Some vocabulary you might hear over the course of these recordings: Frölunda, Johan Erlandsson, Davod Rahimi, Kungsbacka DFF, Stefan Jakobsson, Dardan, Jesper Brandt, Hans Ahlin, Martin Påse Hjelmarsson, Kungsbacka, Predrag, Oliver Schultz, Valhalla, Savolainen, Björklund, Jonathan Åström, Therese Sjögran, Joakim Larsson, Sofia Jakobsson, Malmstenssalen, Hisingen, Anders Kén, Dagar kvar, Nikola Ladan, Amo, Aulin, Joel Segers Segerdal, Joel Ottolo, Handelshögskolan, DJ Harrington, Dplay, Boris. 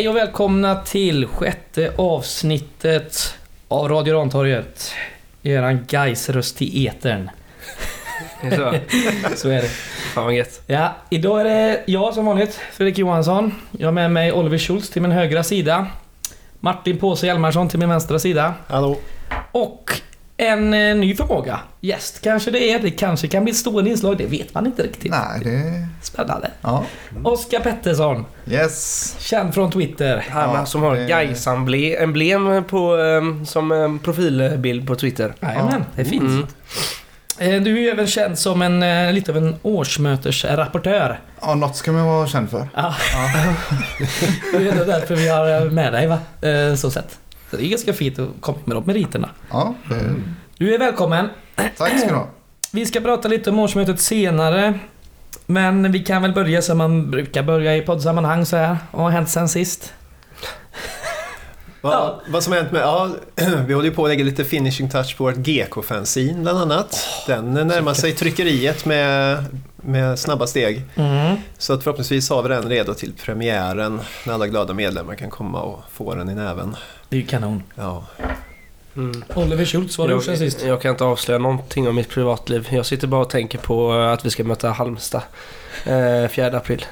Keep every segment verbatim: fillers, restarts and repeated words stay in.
Hej och välkomna till sjätte avsnittet av Radio Rantorget. Göran Guys röst i etern. Så. Så är det. Fan vad gett. Ja, idag är det jag som vanligt, Fredrik Johansson. Jag har med mig Oliver Schultz till min högra sida. Martin Påse Hjelmarsson till min vänstra sida. Hallå. Och en eh, ny förmåga. Gäst yes, kanske det är. Det kanske kan bli ett stående inslag. Det vet man inte riktigt. Nej, det... Spännande. Ja. Mm. Oskar Pettersson. Yes. Känd från Twitter. Han ja, som har det... Guys-emblem på, eh, som eh, profilbild på Twitter. Jajamän, det är fint. Mm. Eh, du är ju även känd som en, eh, lite av en årsmötesrapportör. Ja, något ska man vara känd för. Ja. Ja. Det är därför vi har med dig, va? Eh, så sett. Det är ganska fint att komma med de meriterna. Ja, det är... Du är välkommen. Tack ska du ha. Vi ska prata lite om årsmötet senare. Men vi kan väl börja som man brukar börja i poddsammanhang så här. Vad har hänt sen sist? Va, ja. Vad som har hänt med... Ja, vi håller ju på att lägga lite finishing touch på vårt G K-fanzine bland annat. Oh, Den närmar sig tryckeriet med, med snabba steg. Mm. Så att förhoppningsvis har vi den redo till premiären. När alla glada medlemmar kan komma och få den i näven. Det är ju kanon. Ja. Mm. Oliver Schultz var det sist. Jag kan inte avslöja någonting om mitt privatliv. Jag sitter bara och tänker på att vi ska möta Halmstad eh, fjärde april.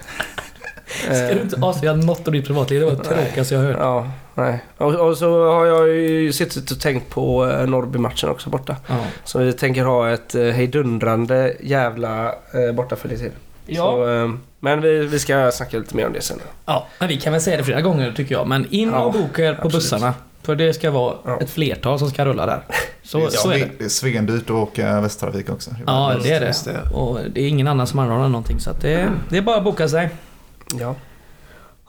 Ska du inte avslöja något om ditt privatliv? Det var tråkigt jag hörde. Ja, nej. Och, och så har jag ju suttit och tänkt på Norrby-matchen också borta. Ja. Så vi tänker ha ett hejdundrande jävla eh, bortafölje till. Ja. Så, eh, men vi, vi ska snacka lite mer om det sen. Ja, men vi kan väl säga det flera gånger tycker jag. Men in och ja, boka er på absolut. Bussarna. För det ska vara ja. ett flertal som ska rulla där. Så, det, är, så är det. Det är svindyrt att åka Västtrafik också. Det ja, det är det. det. Och det är ingen annan som anordnar någonting. Så att det, mm. det är bara att boka sig. Ja.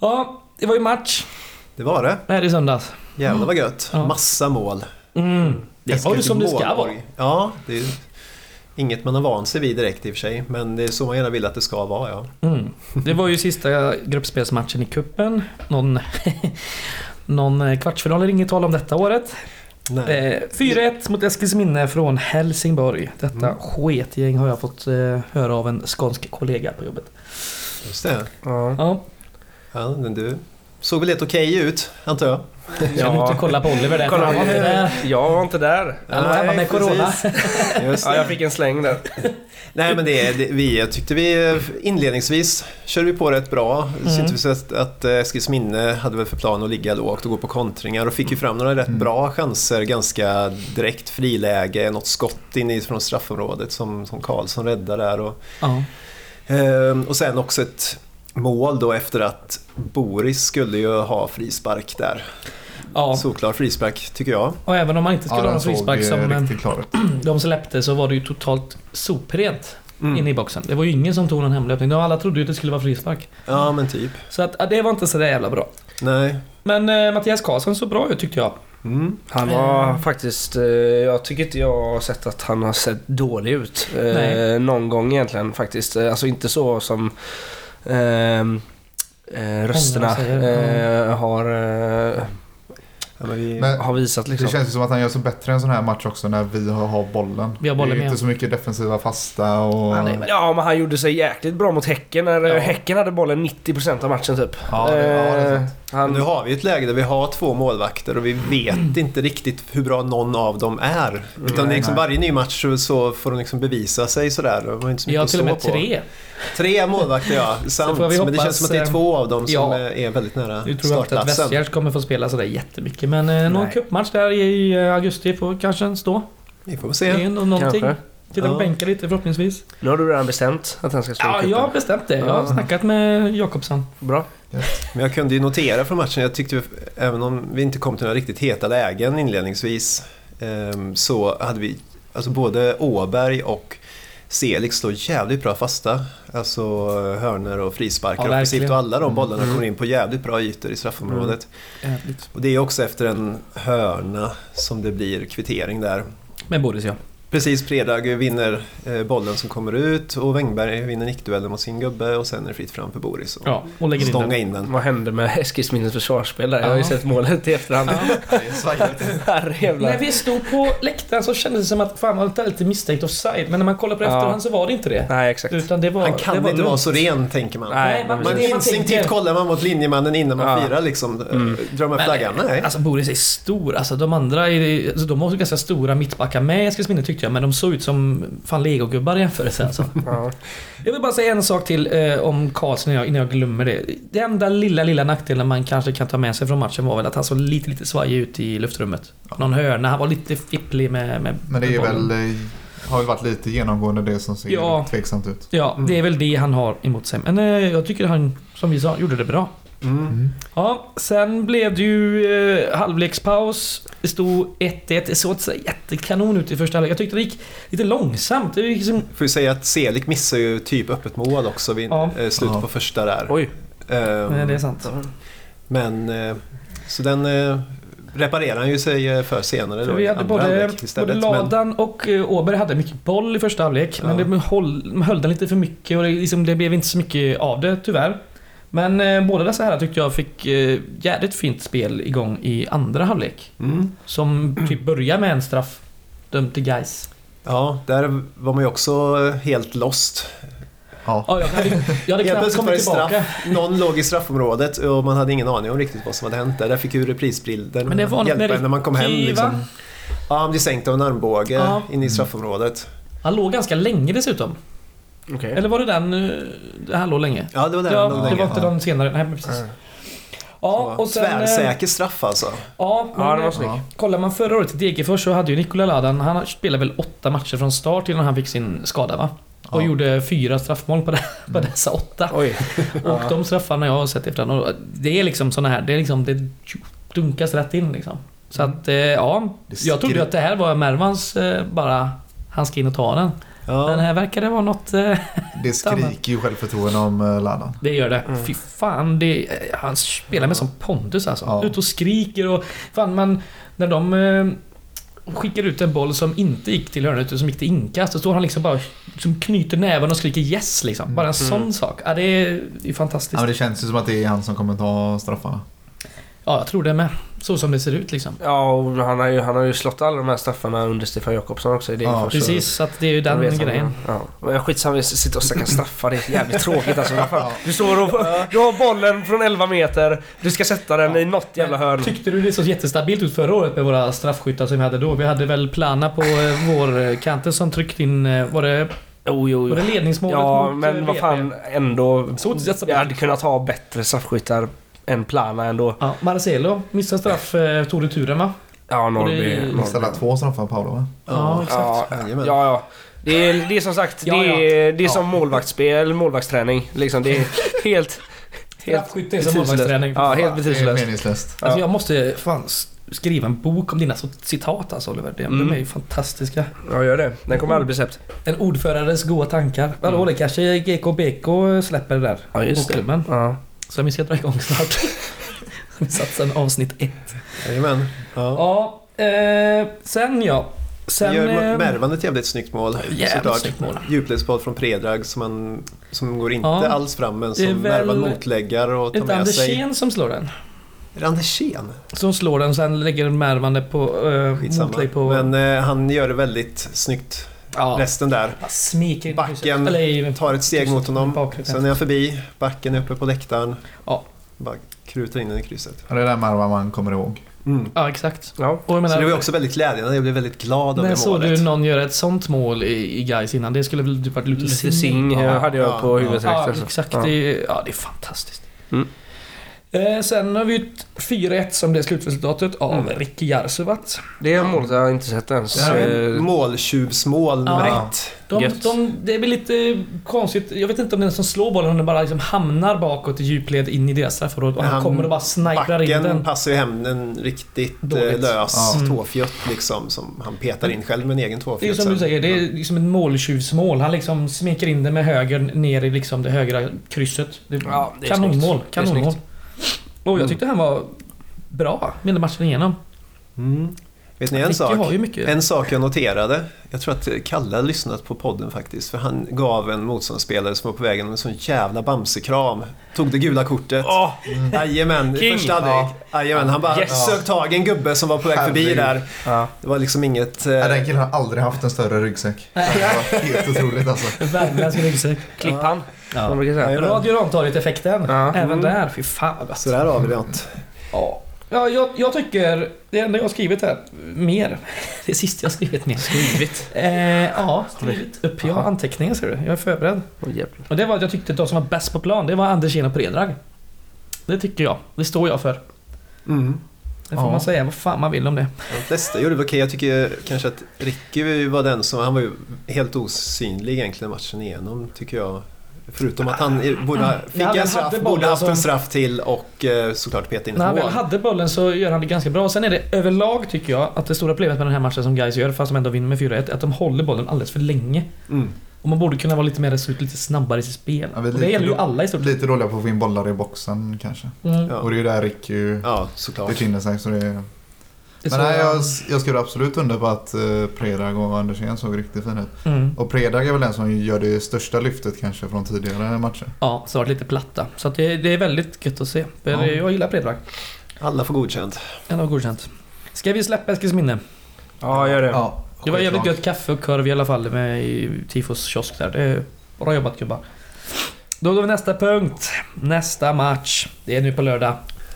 Ja, det var ju match. Det var det. Det här är söndags. Jävlar vad gött. Ja. Massa mål. Mm. Det var ju som det ska vara. Ja, det är inget man har van sig vid direkt i och för sig, men det är så man gärna vill att det ska vara, ja. Mm. Det var ju sista gruppspelsmatchen i kuppen. Någon, någon kvartsfinal är inget tal om detta året. Nej. fyra ett mot Eskilsminne från Helsingborg. Detta mm. sketgäng har jag fått höra av en skånsk kollega på jobbet. Just det. Ja. Ja. Ja, men du såg väl helt okej ut, antar jag. Jag kan ja. inte kolla på Oliver där. Kolla, han var inte där. Jag var inte där. Han var hemma med corona. Ja, jag fick en släng där. Nej, men det, det vi jag tyckte vi inledningsvis körde vi på rätt bra. Mm. Syntes vi att, att Eskilsminne hade väl för plan att ligga lågt och gå på kontringar och fick ju fram några rätt mm. bra chanser, ganska direkt friläge, något skott in från straffområdet som som Karlsson räddar där och ja. Och sen också ett mål då efter att Boris skulle ju ha frispark där. Ja. Såklart frispark tycker jag. Och även om man inte skulle ja, ha frispark som de släppte så var det ju totalt soprent mm. inne i boxen. Det var ju ingen som tog en hemlöpning. Alla trodde ju att det skulle vara frispark. Ja men typ. Så att, det var inte så där jävla bra. Nej. Men eh, Mattias Karlsson så bra ut tyckte jag. Mm. Han var mm. faktiskt eh, jag tycker inte jag har sett att han har sett dålig ut eh, någon gång egentligen faktiskt. Alltså inte så som eh, eh, rösterna eh, har eh, vi men har visat liksom. Det känns ju som att han gör så bättre en sån här match också när vi har, har bollen. Vi har bollen. Det är ju inte så mycket defensiva fasta och... ja, nej, men... ja, men han gjorde sig jäkligt bra mot Häcken när ja. Häcken hade bollen nittio procent av matchen typ. Ja, det, ja, det är han... Nu har vi ett läge där vi har två målvakter och vi vet mm. inte riktigt hur bra någon av dem är. Utan nej, liksom nej. varje ny match så får de liksom bevisa sig sådär. Inte så jag har till och med tre. Tre målvakter, ja. Samt. Men hoppas... det känns som att det är två av dem ja. som är väldigt nära startplatsen. Jag tror inte att Västgärds kommer få spela sådär jättemycket. Men eh, någon cupmatch där i augusti får kanske en stå. Vi får se. Det är någonting. Kanske. Till att ja. bänka lite förhoppningsvis. Nu har du redan bestämt att han ska spela. Ja, jag har bestämt det. Jag har ja. snackat med Jakobsson. Bra. Yes. Men jag kunde ju notera från matchen, jag tyckte även om vi inte kom till några riktigt heta lägen inledningsvis eh, så hade vi alltså både Åberg och Selix slår jävligt bra fasta. Alltså hörner och frisparkar. Ja, och, precis, och alla de bollarna mm. kommer in på jävligt bra ytor i straffområdet. Mm. Och det är också efter en hörna som det blir kvittering där. Men Boris, ja. Precis, Predrag vinner bollen som kommer ut och Vängberg vinner nickduellen mot sin gubbe och sen är det fritt fram för Boris och, ja, och lägger stånga in den. Vad hände med Eskilsminnes försvarsspelare? Ja. Jag har ju sett målet i efterhand. Ja. När vi stod på läktaren så kändes det som att fan, man var lite misstänkt offside, men när man kollar på efterhand ja. så var det inte det. Nej, exakt. Utan det var, han kan det var inte lugnt. Vara så ren, tänker man. Nej, man, man instinktivt kollar man mot linjemannen innan man ja. firar liksom, mm. drar man flaggan. Nej. Alltså Boris är stor, alltså de andra är, alltså, de har ganska stora mittbackar med Eskilsminne tycker jag, men de såg ut som fan legogubbar jämförelse alltså. Ja. Jag vill bara säga en sak till eh, om Karlsson innan jag, innan jag glömmer det. Det enda lilla, lilla nackdelen man kanske kan ta med sig från matchen var väl att han såg lite, lite svajig ut i luftrummet. Ja. Någon hörna, han var lite fipplig med, med men det är väl, har väl varit lite genomgående det som ser ja. tveksamt ut. Ja, mm. det är väl det han har emot sig. Men eh, jag tycker han, som vi sa, gjorde det bra. Mm. Mm. Ja, sen blev det ju eh, halvlekspaus. Det stod ett ett. Det såg så jättekanon ut i första halvlek. Jag tyckte det gick lite långsamt. Det gick liksom... Får ju säga att Celik missar ju typ öppet mål också vid ja. eh, slutet Aha. på första där. Oj. Um, Nej, det är sant. Men eh, så den eh, reparerar ju sig för senare då. Vi hade både, både Ladan och uh, Åberg hade mycket boll i första halvlek, ja. men de höll, höll den lite för mycket och det, liksom, det blev inte så mycket av det tyvärr. Men eh, båda dessa här tyckte jag fick eh, jävligt fint spel igång i andra halvlek. Mm. Som typ börjar med en straff dömt till Guys. Ja, där var man ju också helt lost. Ja, ja jag hade, jag hade knappt kommit tillbaka. Någon låg i straffområdet och man hade ingen aning om riktigt vad som hade hänt där. Där fick ju reprisbilden men det var hjälpa när, det... när man kom hem. Liksom. Ja, han blev sänkt av en armbåge ja. in i straffområdet. Han låg ganska länge dessutom. Okay. Eller var det den han låg länge? Ja, det var den. Ja, den det var inte ja. den senare. Nej, precis. Mm. Ja, och sen, tvärsäker straff alltså. Ja, men, ja det var snyggt. Ja. Kollar man förra året till Degerfors så hade ju Nikola Ladan, han spelade väl åtta matcher från start innan han fick sin skada va? Ja. Och gjorde fyra straffmål på, det, på mm. dessa åtta. Oj. Och de straffarna jag har sett efterhand. Det är liksom såna här, det är liksom det dunkas rätt in liksom. Så att ja, jag trodde att det här var Mervans bara han ska in och ta den. Ja. Den här verkade vara något eh, det skriker ju självförtroende om eh, Ladan. Det gör det. Mm. Fy fan, det, han spelar med ja. som Pontus alltså. Ja. Ut och skriker och fan man när de eh, skickar ut en boll som inte gick till hörnet utan som gick till inkast så står han liksom bara som knyter näven och skriker yes liksom. Bara en mm. sån sak. Ja, det är, det är fantastiskt. Ja, men det känns ju som att det är han som kommer ta straffarna. Ja, jag tror det med. Så som det ser ut liksom. Ja, och han har ju, han har ju slått alla de här straffarna under Stefan Jakobsson också i det. Ja, precis, så att det är ju den grejen. Ja. Men jag skitsamma att sitta och säga straffar, det är jävligt tråkigt alltså. Ja. Du står och du har bollen från elva meter, du ska sätta den ja. i något jävla hörn. Tyckte du det så jättestabilt ut förra året med våra straffskyttar som vi hade då? Vi hade väl Plana på vår kanten som tryckte in, var det... Oh, jo, jo. Var det ledningsmålet ja, mot men vad fan ändå... Så jag hade kunnat ha bättre straffskyttar. En plana ändå. Ja, Marcelo missar straff eh, tog returen va? Ja, Norrby. Missade två straffar Paolo va? Ja, ja exakt. Ja, ja, ja. Det är, det är som sagt, ja, det är, ja. det är som ja. målvaktsspel, målvaktsträning. Liksom, det är helt... helt skytte som målvaktsträning. Ja, helt betydelslöst. Meningslöst. Ja. Alltså, jag måste fan skriva en bok om dina citat alltså, Oliver. De mm. är ju fantastiska. Ja, gör det. Den kommer aldrig bli släppt. En ordförandes goda tankar. Vadå, mm. det kanske G K B K släpper det där. Ja, just det. Ja. Så vi ska dra igång snart. Vi satsar avsnitt ett. Jajamän. Ja. ja eh, sen ja. Sen gör Mervan ett jävligt snyggt mål. Jävligt snyggt mål. Djupledsboll från Predrag som, man, som går inte ja, alls fram men som Mervan motläggar och tar med sig. Det är Anders Kén som slår den. Är det Anders Kén? Som slår den, sen lägger Mervan det på eh, motlägg på. Men eh, han gör det väldigt snyggt. Ja. Resten där smiker backen, tar ett steg mot honom. Sen är jag förbi, backen är uppe på läktaren. Ja. Bara krutar in i krysset. Ja, det är där Mervan man kommer ihåg. Mm. Ja, exakt. Ja. Och jag menar, så det var också väldigt glädjande. Jag blev väldigt glad av det målet. Såg du någon göra ett sånt mål i, i Guys innan? Det skulle väl typ varit lite sing. Ja, hade jag ja, på ja, huvudet ja, direkt, ja, exakt. Ja. Det, ja, det är fantastiskt. Mm. Eh, sen har vi ett fyra ett som det är slutresultatet av mm. Rick Jarsovats. Det är målet jag har inte sett ens. Måltjuvsmål nummer ja. ett. De, de, det är väl lite konstigt. Jag vet inte om den som slår bollen den bara liksom hamnar bakåt i djupled in i deras straffområde och han, han kommer och bara sniprar in den. Backen passar ju hem den riktigt dåligt. Lös ja. tåfjött liksom, som han petar in själv med en egen tåfjött. Det är som sen. Du säger, det är liksom ett måltjuvsmål. Han liksom smeker in den med höger ner i liksom det högra krysset. Det, ja, det är kanonmål. Kanonmål. Och jag tyckte han var bra med matchen igenom. Mm. Vet ni en sak? En sak jag noterade. Jag tror att Kalle har lyssnat på podden faktiskt. För han gav en motståndsspelare som var på vägen en sån jävla bamsekram. Tog det gula kortet. Oh. Mm. Ajemän, första ja. Ajemän, han bara yes. sökt tag en gubbe som var på väg Herregud. förbi där. Ja. Det var liksom inget... Eh... Ja, den killen har aldrig haft en större ryggsäck. Det var helt otroligt alltså. Värmländsk ryggsäck. Klippan. Ja. Ja. Ja. Radio har antagit effekten. Ja. Även mm. där, fy fan. Alltså. Så där har vi det inte. Ja. Ja, jag, jag tycker det enda jag har skrivit här mer. Det sista jag har skrivit mer. Skrivit? Eh, ja, skrivit. Upp jag har anteckningar, ser du. Jag är förberedd. Oh, och det var att jag tyckte att de som var bäst på plan, det var Anders Kén och Predrag. Det tycker jag. Det står jag för. Mm. Det får ja. man säga vad fan man vill om det. De flesta gjorde det okej. Jag tycker kanske att Ricky var den som, han var ju helt osynlig egentligen matchen igenom, tycker jag. Förutom att han borde, fick han en straff, borde haft en straff till och såklart peta in ett mål. När han hade bollen så gör han det ganska bra. Sen är det överlag, tycker jag, att det stora problemet med den här matchen som Guys gör, fast de ändå vinner med fyra ett, att de håller bollen alldeles för länge. Mm. Och man borde kunna vara lite mer resolut, lite snabbare i sitt spel. Ja, det gäller ju alla i stort. Lite dåliga på att få in bollar i boxen kanske. Mm. Ja. Och det är ju där Rick ju ja, befinner sig. Så det är... Men nej, jag, jag skulle absolut undra på att eh, Predrag och Andersén såg riktigt fin ut. Mm. Och Predrag är väl den som gör det största lyftet kanske från tidigare matcher. Ja, så har det lite platta. Så att det, det är väldigt gött att se. Ja. Jag gillar Predrag. Alla får godkänt. Alla får godkänt. Ska vi släppa Eskilsminne? Ja, gör det. Ja, det var jävligt gött kaffe och korv i alla fall med Tifos kiosk där. Det är bra jobbat, gubbar. Då går vi nästa punkt. Nästa match. Det är nu på lördag.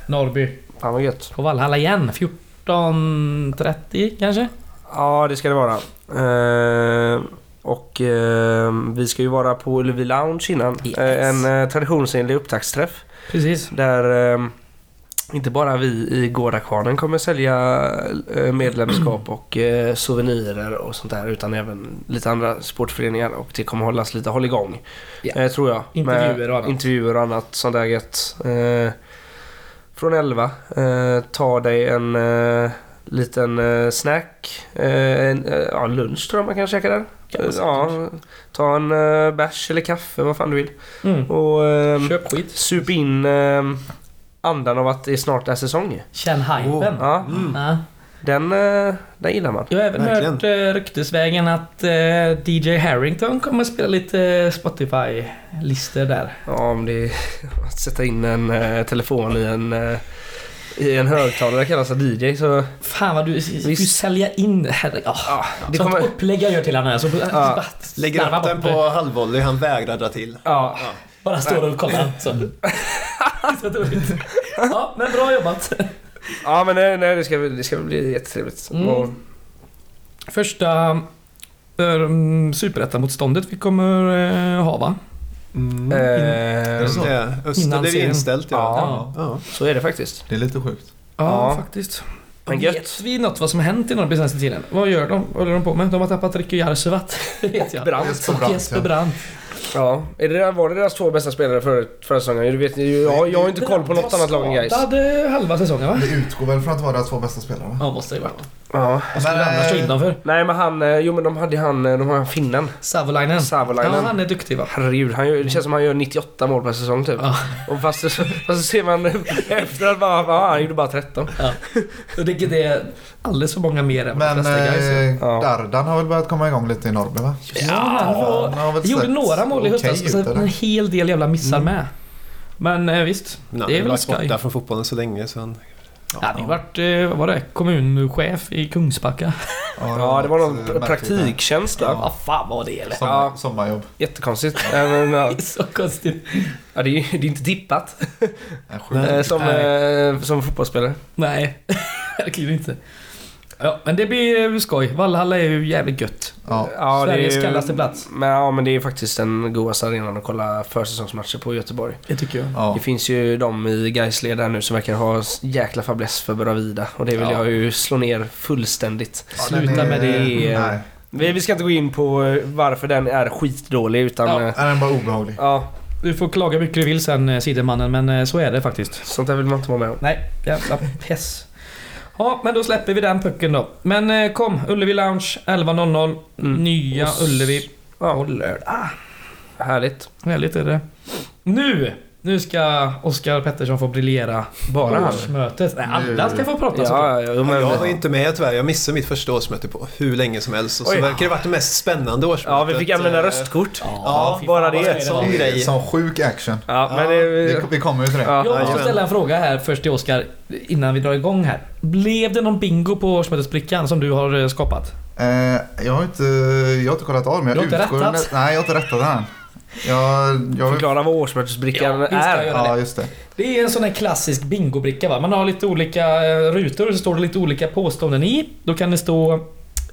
Norrby. Fan vad gött. På Valhalla igen. fjorton trettio kanske? Ja, det ska det vara. Eh, och eh, vi ska ju vara på Lvivi Lounge innan. Yes. Eh, en eh, traditionsenlig upptaktsträff. Precis. Där eh, inte bara vi i Gårdakvarnen kommer sälja eh, medlemskap och eh, souvenirer och sånt där, utan även lite andra sportföreningar, och det kommer hållas lite hålligång. Yeah. Eh, tror jag. Intervjuer och annat. Intervjuer och annat sånt där gett. Eh, Från elva. Eh, ta dig en eh, liten eh, snack. Eh, en, eh, ja, lunch tror jag man kan käka där. Kan eh, ja, ta en eh, bärs eller kaffe, vad fan du vill. Mm. Och eh, köp skit. Sup in eh, andan av att det är snart är säsong. Känn hypen. Oh. Ja. Mm. Mm. Den, eh, den gillar man. Jag har även Verkligen. hört eh, ryktesvägen att eh, D J Harrington kommer spela lite Spotify lister där. Ja, om det är att sätta in en eh, telefon i en eh, i en högtalare kallas det D J, så fan vad du du säljer in här. Ja, ja, det kommer upplägga gör till han här så ja. lägger upp den på halvvolley, han vägrar dra till. Ja. ja. Bara står och kollar så. så ja, men bra jobbat. Ja, men nej, nej, det ska det ska bli jättetrevligt. Mm. Och... Första um, superettamotståndet vi kommer uh, ha, va? Mm. Eh, är det så? Det, Öster blev inställt. Ja. Ja. Ja. ja, så är det faktiskt. Det är lite sjukt. Ja, ja. faktiskt. Men vet vi något vad som har hänt i Norrby senaste tiden? Vad gör de? Vad håller de på med? De har tappat Rick Jarsovats. vet jag. Brandt. Och Jesper Brandt. Ja, är det där, var det deras två bästa spelare för, förra säsongen? Du vet, jag, jag har inte koll på något annat lag än Guys. Det halva säsongen, va? Det utgår väl från att vara deras två bästa spelare, va? Ja, måste det ju vara. Ja. Vad skulle annars stå innanför? Nej, men han... Jo, men de hade han... De har finnen. Savolainen. Savolainen. Ja, han är duktig, va? Herregud, han gör, det känns som han gör nittioåtta mål per säsong, typ. Ja. Och fast, fast så ser man efter att bara... Ja, han gjorde bara tretton. Ja. Och det, det är alldeles för många mer än men, de flesta Guys. Men ja. Dardan har väl börjat komma igång lite i Norrby, va? Ja, han var... gjorde några mål i höstas, okay, en hel del jävla missar mm. med. Men eh, visst, no, det är väl en skoj. Han har varit från fotbollen så länge. Så han ja, ja, har varit eh, vad var det? kommunchef i Kungsbacka. Ja, ja, det var någon praktiktjänst där. Ja. Vad fan var det? Eller? Som, ja. Sommarjobb. Jättekonstigt. Så konstigt. Ja, det är, det är inte tippat. Nej, som, eh, som fotbollsspelare. Nej, verkligen inte. Ja, men det blir skoj. Valhalla är ju jävligt gött. Ja. Ja, Sveriges kallaste plats. Men, ja, men det är faktiskt den godaste arenan att kolla försäsongsmatcher på i Göteborg. Det tycker jag. Ja. Det finns ju de i Gaisle där nu som verkar ha jäkla fabless för Bravida. Och det vill ja. jag ju slå ner fullständigt. Ja, Sluta är, med det. Nej. Vi, vi ska inte gå in på varför den är skitdålig. Utan, ja. Är den bara obehaglig? Ja. Du får klaga mycket du vill sen, sidemannen. Men så är det faktiskt. Sånt där vill man inte vara med om. Nej, jävla pess. Ja, men då släpper vi den pucken då. Men eh, kom, Ullevi Lounge, elva noll noll mm. Nya s- Ullevi. Ja, lördag. Härligt. Härligt är det. Nu Nu ska Oskar Pettersson få briljera. Bara årsmötet. Nej, alla ska få prata. Ja, ja, men... Jag var inte med tyvärr. Jag missade mitt första årsmöte på hur länge som helst. Och så verkar det varit det mest spännande årsmötet. Ja, vi fick använda röstkort. Ja, ja bara det. det som grej. Som sjuk action. Ja, men det... vi, vi kommer ju till det. Ja, jag måste ställa en fråga här först till Oskar innan vi drar igång här. Blev det någon bingo på årsmötesbrickan som du har skapat? Eh, jag har inte, jag har inte kollat av mig. Jag har utgår... Nej, jag har inte rättat den. Jag, jag... Förklara vad årsmötesbrickan ja, är. Ja, just det. Det är en sån här klassisk bingobricka, va? Man har lite olika rutor och så står det lite olika påståenden i. Då kan det stå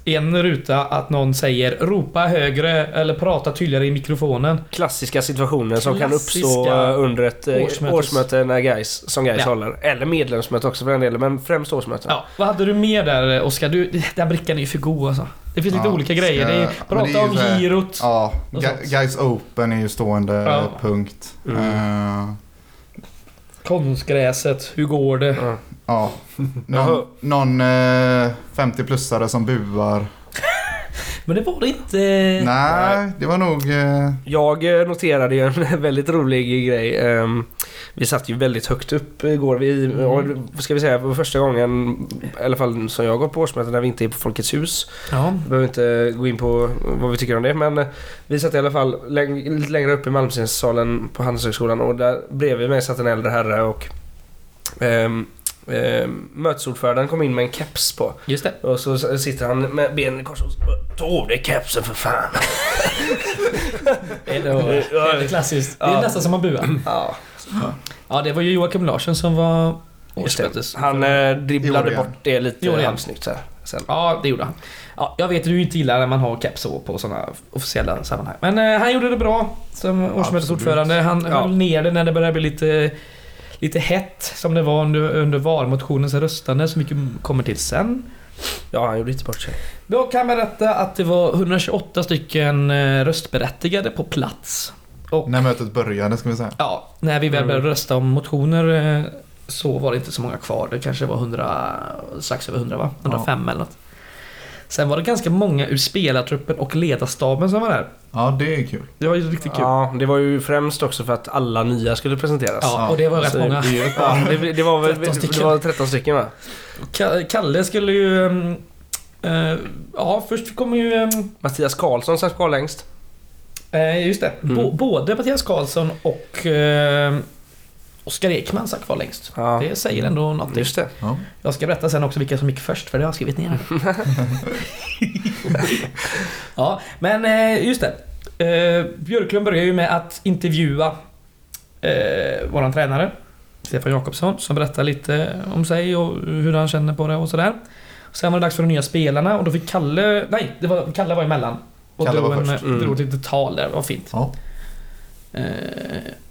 i en ruta att någon säger ropa högre eller prata tydligare i mikrofonen. Klassiska situationer som klassiska kan uppstå under ett årsmötes. årsmöte när guys, som guys ja. håller. Eller medlemsmöte också för en del, men främst årsmöte. Ja. Vad hade du mer där, Oskar? Den här brickan är ju för god alltså. Det finns ja, lite olika grejer. Det är, prata det är om för, girot. Ja, Guys Open är ju stående ja. punkt. Mm. Uh. Konstgräset, hur går det? Ja, ja. Någon, någon eh, femtio-plussare som buar. Men det var det inte. Nej, det var nog... Eh... Jag noterade ju en väldigt rolig grej. Um, vi satt ju väldigt högt upp igår. Vi, mm. Ska vi säga, för första gången, i alla fall som jag går på årsmöten när vi inte är på Folkets hus. Ja. Vi behöver inte gå in på vad vi tycker om det. Men vi satt i alla fall läng- lite längre upp i Malmstenssalen på Handelshögskolan. Och där bredvid mig satt en äldre herre och... Um, Eh, mötesordföranden kom in med en keps på. Just det. Och så sitter han med benen i kors och tog det kepsen för fan. Det är klassiskt. Det är ja. nästan som man buar. Ja. Ja. Ja, det var ju Joakim Larsson som var årsmötes. Han eh, dribblade bort det lite halvsnyggt så här. Sen. Ja, det gjorde han. Ja, jag vet att du inte gillar när man har keps på sådana officiella sammanhang. Men eh, han gjorde det bra som årsmötesordförande. Han ja. höll ner det när det började bli lite lite hett som det var under, under valmotionens röstande som vi kommer till sen. Ja, han gjorde inte bort sig. Då kan man berätta att det var etthundratjugoåtta stycken röstberättigade på plats. Och, när mötet började ska vi säga. Ja, när vi väl började rösta om motioner så var det inte så många kvar. Det kanske var hundra, strax över hundra va? hundrafem ja. eller något. Sen var det ganska många ur spelartruppen och ledarstaben som var där. Ja, det är kul. Det var ju riktigt kul. Ja, det var ju främst också för att alla nya skulle presenteras. Ja, och det var rätt så många. Det, ja, det, det, var väl, det var tretton stycken va? Kalle skulle ju... Äh, ja, först kommer ju... Äh, Mattias Karlsson satt kvar längst. Äh, just det. Mm. B- både Mattias Karlsson och... Äh, Oskar Ekman sagt var längst. Ja. Det säger ändå något. Just det. Ja. Jag ska berätta sen också vilka som gick först för det har jag skrivit ner. Ja, men just det. Björklund börjar ju med att intervjua våran tränare Stefan Jakobsson som berättar lite om sig och hur han känner på det och sådär. Sen var det dags för de nya spelarna och då fick Kalle, nej, det var Kalle var emellan och Kalle drog, var först. En, mm. drog lite tal där, var fint. Ja. Uh,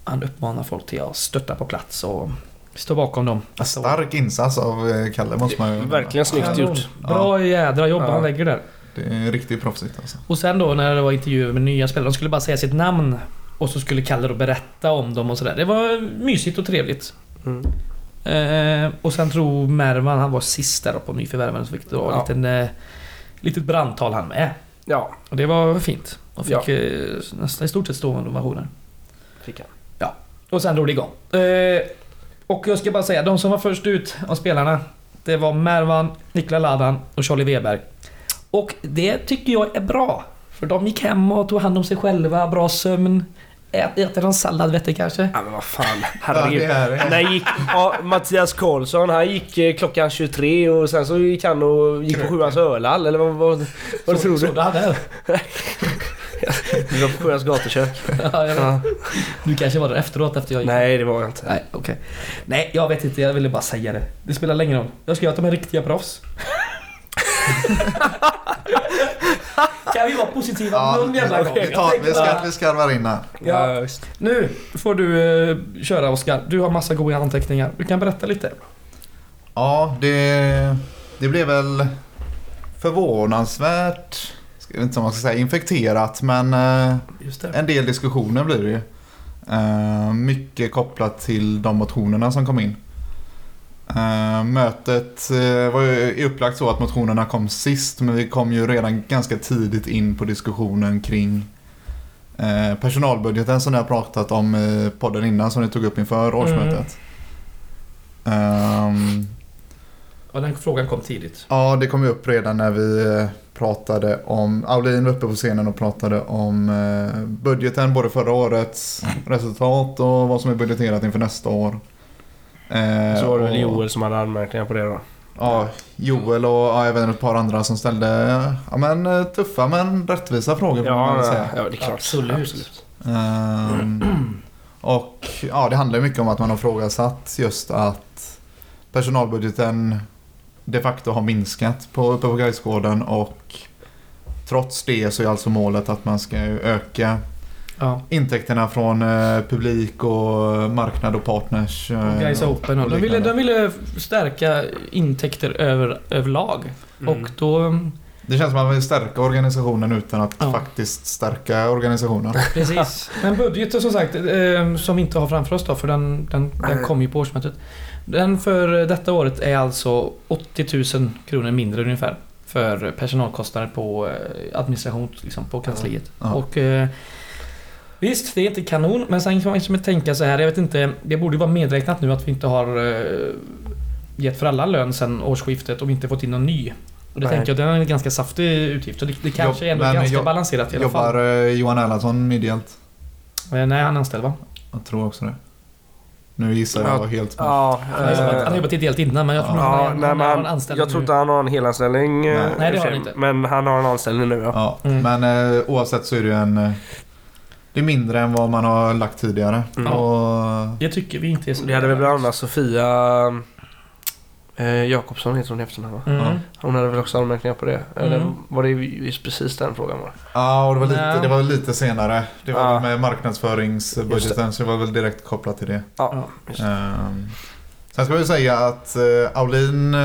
han uppmanar folk till att stötta på plats och stå bakom dem. En stark insats av Kalle måste man ju... Verkligen snyggt gjort. Bra jädra jobb ja. han lägger där. Det är riktigt proffsigt alltså. Och sen då när det var intervjuer med nya spelare, de skulle bara säga sitt namn och så skulle Kalle då berätta om dem och sådär. Det var mysigt och trevligt. Mm. Uh, och sen tror Mervan, han var sist där på nyförvärven så fick det ja. en liten, litet brandtal han med. Ja. Och det var fint. Och fick ja. nästan i stort sett stående ovationer. Ja, och sen drog det igång. eh, Och jag ska bara säga, de som var först ut av spelarna, det var Mervan, Nikola Ladan och Charlie Weberg. Och det tycker jag är bra, för de gick hem och tog hand om sig själva. Bra sömn. Äter någon sallad vet du kanske. Ja men vad fan. Herregud. Ja, gick, ja, Mattias Karlsson han gick klockan tjugotre och sen så gick han och gick på sjuans ölall. Eller vad, vad, vad så, tror så, du? Så där. Du var på Sjöans gatukök. Ja, ja. Du kanske var där efteråt efter jag gick. Nej, det var jag inte. Nej, okay. Nej, jag vet inte. Jag ville bara säga det. Det spelar längre roll. Jag ska göra att de är riktiga proffs. Kan vi vara positiva? Ja, någon jävla gång. Vi, tar, vi, ska, vi skarvar in här. Ja. Ja, just. Nu får du uh, köra, Oskar. Du har massa goda anteckningar. Du kan berätta lite. Ja, det, det blev väl förvånansvärt... Jag vet inte om man ska säga infekterat, men en del diskussioner blir det ju. Mycket kopplat till de motionerna som kom in. Mötet var ju upplagt så att motionerna kom sist, men vi kom ju redan ganska tidigt in på diskussionen kring eh, personalbudgeten som ni har pratat om i podden innan, som ni tog upp inför årsmötet. Mm. Um, ja, den frågan kom tidigt. Ja, det kom ju upp redan när vi pratade om, Aulin var uppe på scenen och pratade om eh, budgeten, både förra årets resultat och vad som är budgeterat inför nästa år. Eh, så var det väl Joel som hade anmärkningar på det då? Ja, Joel och ja, även ett par andra som ställde ja, men, tuffa men rättvisa frågor. Ja, säga. Ja, det är klart. Absolut. Absolut. Um, och ja, det handlar mycket om att man har frågasatt just att personalbudgeten de facto har minskat på, uppe på Gaisgården, och trots det så är alltså målet att man ska öka ja. Intäkterna från eh, publik och marknad och partners. Eh, Guys Open. Och de, ville, de ville stärka intäkter över, överlag. Mm. Och då... Det känns som att man vill stärka organisationen utan att ja. faktiskt stärka organisationen. Precis. Men budgeten som sagt, eh, som vi inte har framför oss då, för den, den, den kom ju på årsmötet. Den för detta året är alltså åttio tusen kronor mindre ungefär för personalkostnader på eh, administration liksom, på kansliet. Ja. Ja. Och... Eh, visst, det är inte kanon, men sen kan man tänka så här, jag vet inte, det borde ju vara medräknat nu att vi inte har gett för alla lön sedan årsskiftet och vi inte fått in någon ny. Och det Nej. tänker jag, den är en ganska saftig utgift, och det, det kanske jo, är ändå ganska jag, balanserat i alla fall. Jobbar Johan Erlandsson ideellt? Eh, nej, han är anställd, va? Jag tror också det. Nu gissar jag ja, helt på. Ja, han har jobbat ideellt innan, men jag tror ja, han, nej, han, han, han jag tror inte han har en helanställning. Nej, eh, nej det har han inte. Men han har en anställning nu, ja. ja mm. Men eh, oavsett så är det ju en... Det är mindre än vad man har lagt tidigare. Mm. Och... Jag tycker vi inte är så... Det hade väl bland annat Sofia eh, Jakobsson heter hon efter henne, va? Mm. Hon hade väl också anmärkningar på det. Eller mm. var det just precis den frågan var? Ja, och det var lite, ja. det var lite senare. Det var ja. med marknadsföringsbudgeten, så det var väl direkt kopplat till det. Ja. Just. Um, sen ska vi säga att uh, Aulin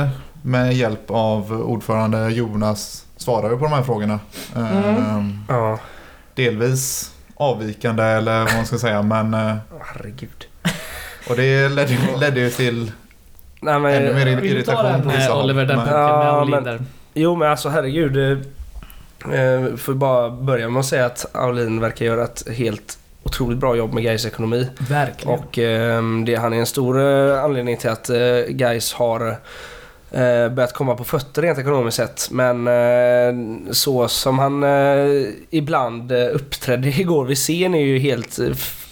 med hjälp av ordförande Jonas svarar ju på de här frågorna. Mm. Um, ja. Delvis... avvikande eller vad man ska säga, men herregud. Och det ledde, ledde ju till nej, men, ännu mer irritation på vissa håll. Ja, men, jo men alltså herregud, eh, får bara börja med att säga att Aulin verkar göra ett helt otroligt bra jobb med Guys ekonomi. Verkligen. Och eh, det, han är en stor eh, anledning till att eh, Guys har Eh, börjat komma på fötter rent ekonomiskt sett, men eh, så som han eh, ibland eh, uppträdde igår vid scen är ju helt eh,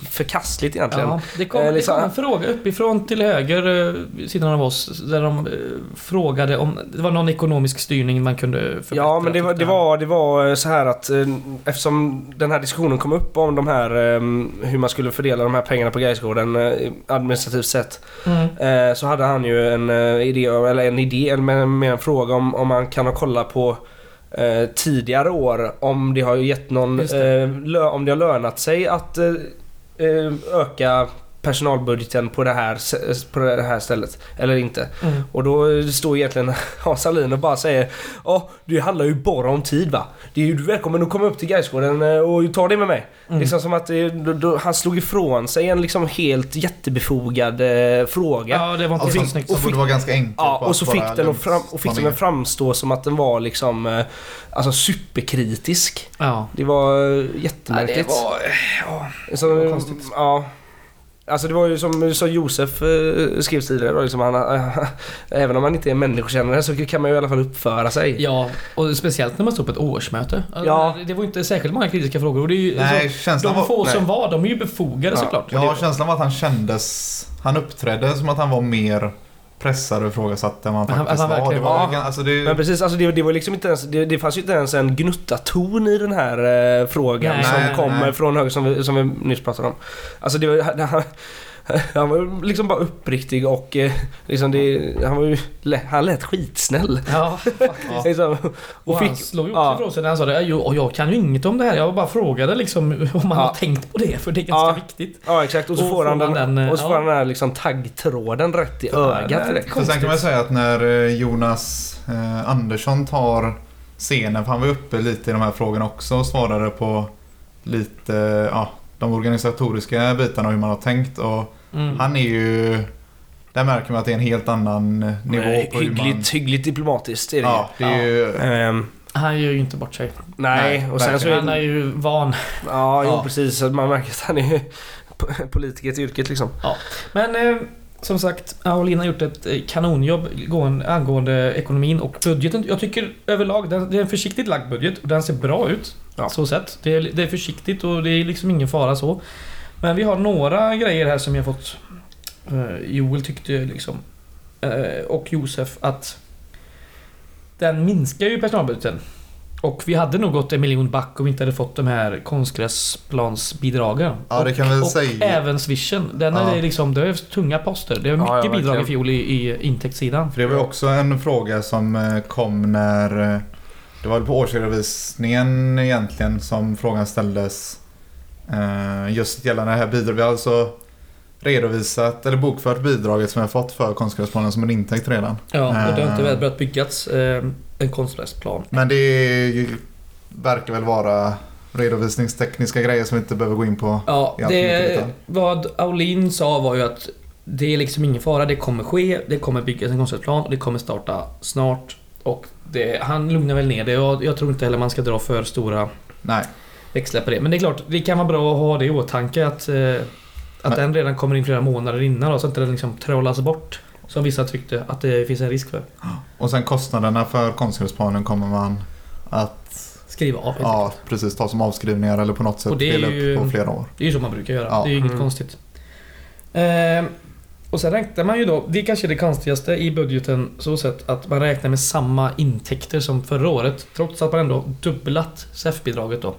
förkastligt egentligen. Ja, det kom, eh, liksom... det kom en fråga uppifrån till höger eh, sidan av oss där de eh, frågade om det var någon ekonomisk styrning man kunde förbättra. Ja, men det var, det var, det var så här att eh, eftersom den här diskussionen kom upp om de här eh, hur man skulle fördela de här pengarna på Gaisgården eh, administrativt sett, mm. eh, så hade han ju en eh, idé eller en idé Med, med en fråga om, om man kan ha kollat på eh, tidigare år om det har gett någon det. Eh, lö, om det har lönat sig att eh, öka personalbudgeten på det här, på det här stället eller inte. Mm. Och då står egentligen Hans Ahlin och bara säger ja, oh, det handlar ju bara om tid, va? Det är ju du välkommen att komma upp till Gaisgården och ta det med mig. Mm. Liksom som att då, då, han slog ifrån sig en liksom helt jättebefogad eh, fråga. Ja, det var inte så snyggt. Och fick, det var ganska enkelt. Ja, och så fick den och, fram, och fick den framstå som att den var liksom eh, alltså superkritisk. Ja. Det var jättemärkligt. Ja, det var, ja. Så, det var konstigt. Ja. Alltså det var ju som, som Josef eh, skrev tidigare, liksom han, äh, även om man inte är människokännare så kan man ju i alla fall uppföra sig. Ja, och speciellt när man står på ett årsmöte. Alltså, ja. Det var ju inte särskilt många kritiska frågor. Och det är ju, nej, alltså, de var, få nej. som var, de är ju befogade ja. såklart. Ja, det, känslan var att han kändes, han uppträdde som att han var mer pressad och frågasatt än man faktiskt han, han var. var. Det var ja. alltså det... Men precis, alltså det, det var liksom inte ens, det, det fanns ju inte ens en gnuttaton i den här eh, frågan nej, som nej, kommer nej. från höger som vi, som vi nyss pratade om. Alltså det var... Det, han, han var liksom bara uppriktig och eh, liksom det, han var ju han lät skitsnäll. Ja, faktiskt. liksom, och, och fick, han slog ju också ja. ifrån sig när han sa det, jag, jag kan ju inget om det här, jag bara frågade liksom om man ja. har tänkt på det, för det är ganska ja. viktigt. Ja, exakt. Och så och får han den, den, och så ja. får han den här liksom taggtråden rätt i ögat. Så sen kan man säga att när Jonas eh, Andersson tar scenen, för han var uppe lite i de här frågorna också och svarade på lite, ja, eh, de organisatoriska bitarna och hur man har tänkt och mm. han är ju där märker man att det är en helt annan nivå. Nej, på hyggligt, hur man... hyggligt diplomatiskt är det. Ja, det är ja. ju... Han gör ju inte bort sig. Nej, Nej och sen så är han är ju van. Ja, ja. Jo, precis. Man märker att han är politiker i yrket liksom. Ja. Men eh, som sagt, Aulin har gjort ett kanonjobb angående ekonomin och budgeten. Jag tycker överlag, det är en försiktigt lagd budget och den ser bra ut. Ja. Så sett. Det är, det är försiktigt och det är liksom ingen fara så. Men vi har några grejer här som jag fått. Eh, Joel tyckte liksom. Eh, och Josef att den minskar ju personalbudgeten. Och vi hade nog gått en miljon back om vi inte hade fått de här konstgräsplansbidragen. Ja, det kan vi och, säga. Och även swishen. Den är ja. liksom, det är tunga poster. Det är mycket ja, ja, bidrag i fjol i, i intäktssidan. För det var också en fråga som kom när det var på årsredovisningen egentligen som frågan ställdes just gällande det här bidrag. Vi har alltså redovisat eller bokfört bidraget som jag fått för konstgräsplanen som en intäkt redan. Ja, och det har inte väl börjat byggats en konstgräsplan. Men det är, verkar väl vara redovisningstekniska grejer som vi inte behöver gå in på. Ja, det, vad Aulin sa var ju att det är liksom ingen fara, det kommer ske, det kommer byggas en konstgräsplan och det kommer starta snart. Och det, han lugnar väl ner det. Jag, jag tror inte heller man ska dra för stora Nej. växlar på det. Men det är klart, det kan vara bra att ha det i åtanke att Att den redan kommer in flera månader innan då, så att den liksom trollas bort som vissa tyckte att det finns en risk för. Och sen kostnaderna för konstgräsplanen kommer man att skriva av. Ja, precis, ta som avskrivningar eller på något sätt dela upp på flera år. Det är ju så man brukar göra, ja. det är ju inget mm. konstigt. Eh, och sen räknar man ju då, det är kanske det konstigaste i budgeten så sett att man räknar med samma intäkter som förra året trots att man ändå dubblat C F-bidraget då.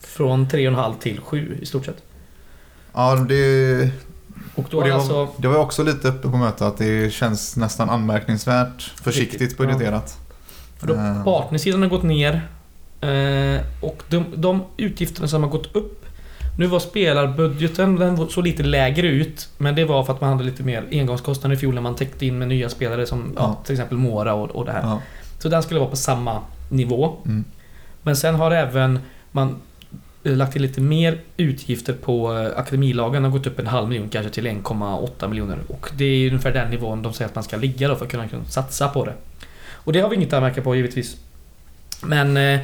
Från tre komma fem till sju i stort sett. Ja, det, och då och det, alltså, var, det var också lite uppe på mötet att det känns nästan anmärkningsvärt försiktigt budgeterat. Ja. Partnersidan har gått ner och de, de utgifterna som har gått upp. Nu var spelarbudgeten, den såg lite lägre ut, men det var för att man hade lite mer engångskostnader i fjol när man täckte in med nya spelare som ja. Ja, till exempel Mora och, och det här. Ja. Så den skulle vara på samma nivå. Mm. Men sen har även man lagt till lite mer utgifter på akademilagen, har gått upp en halv miljon kanske till en komma åtta miljoner och det är ungefär den nivån de säger att man ska ligga då för att kunna, kunna satsa på det. Och det har vi inget att märka på givetvis. Men eh,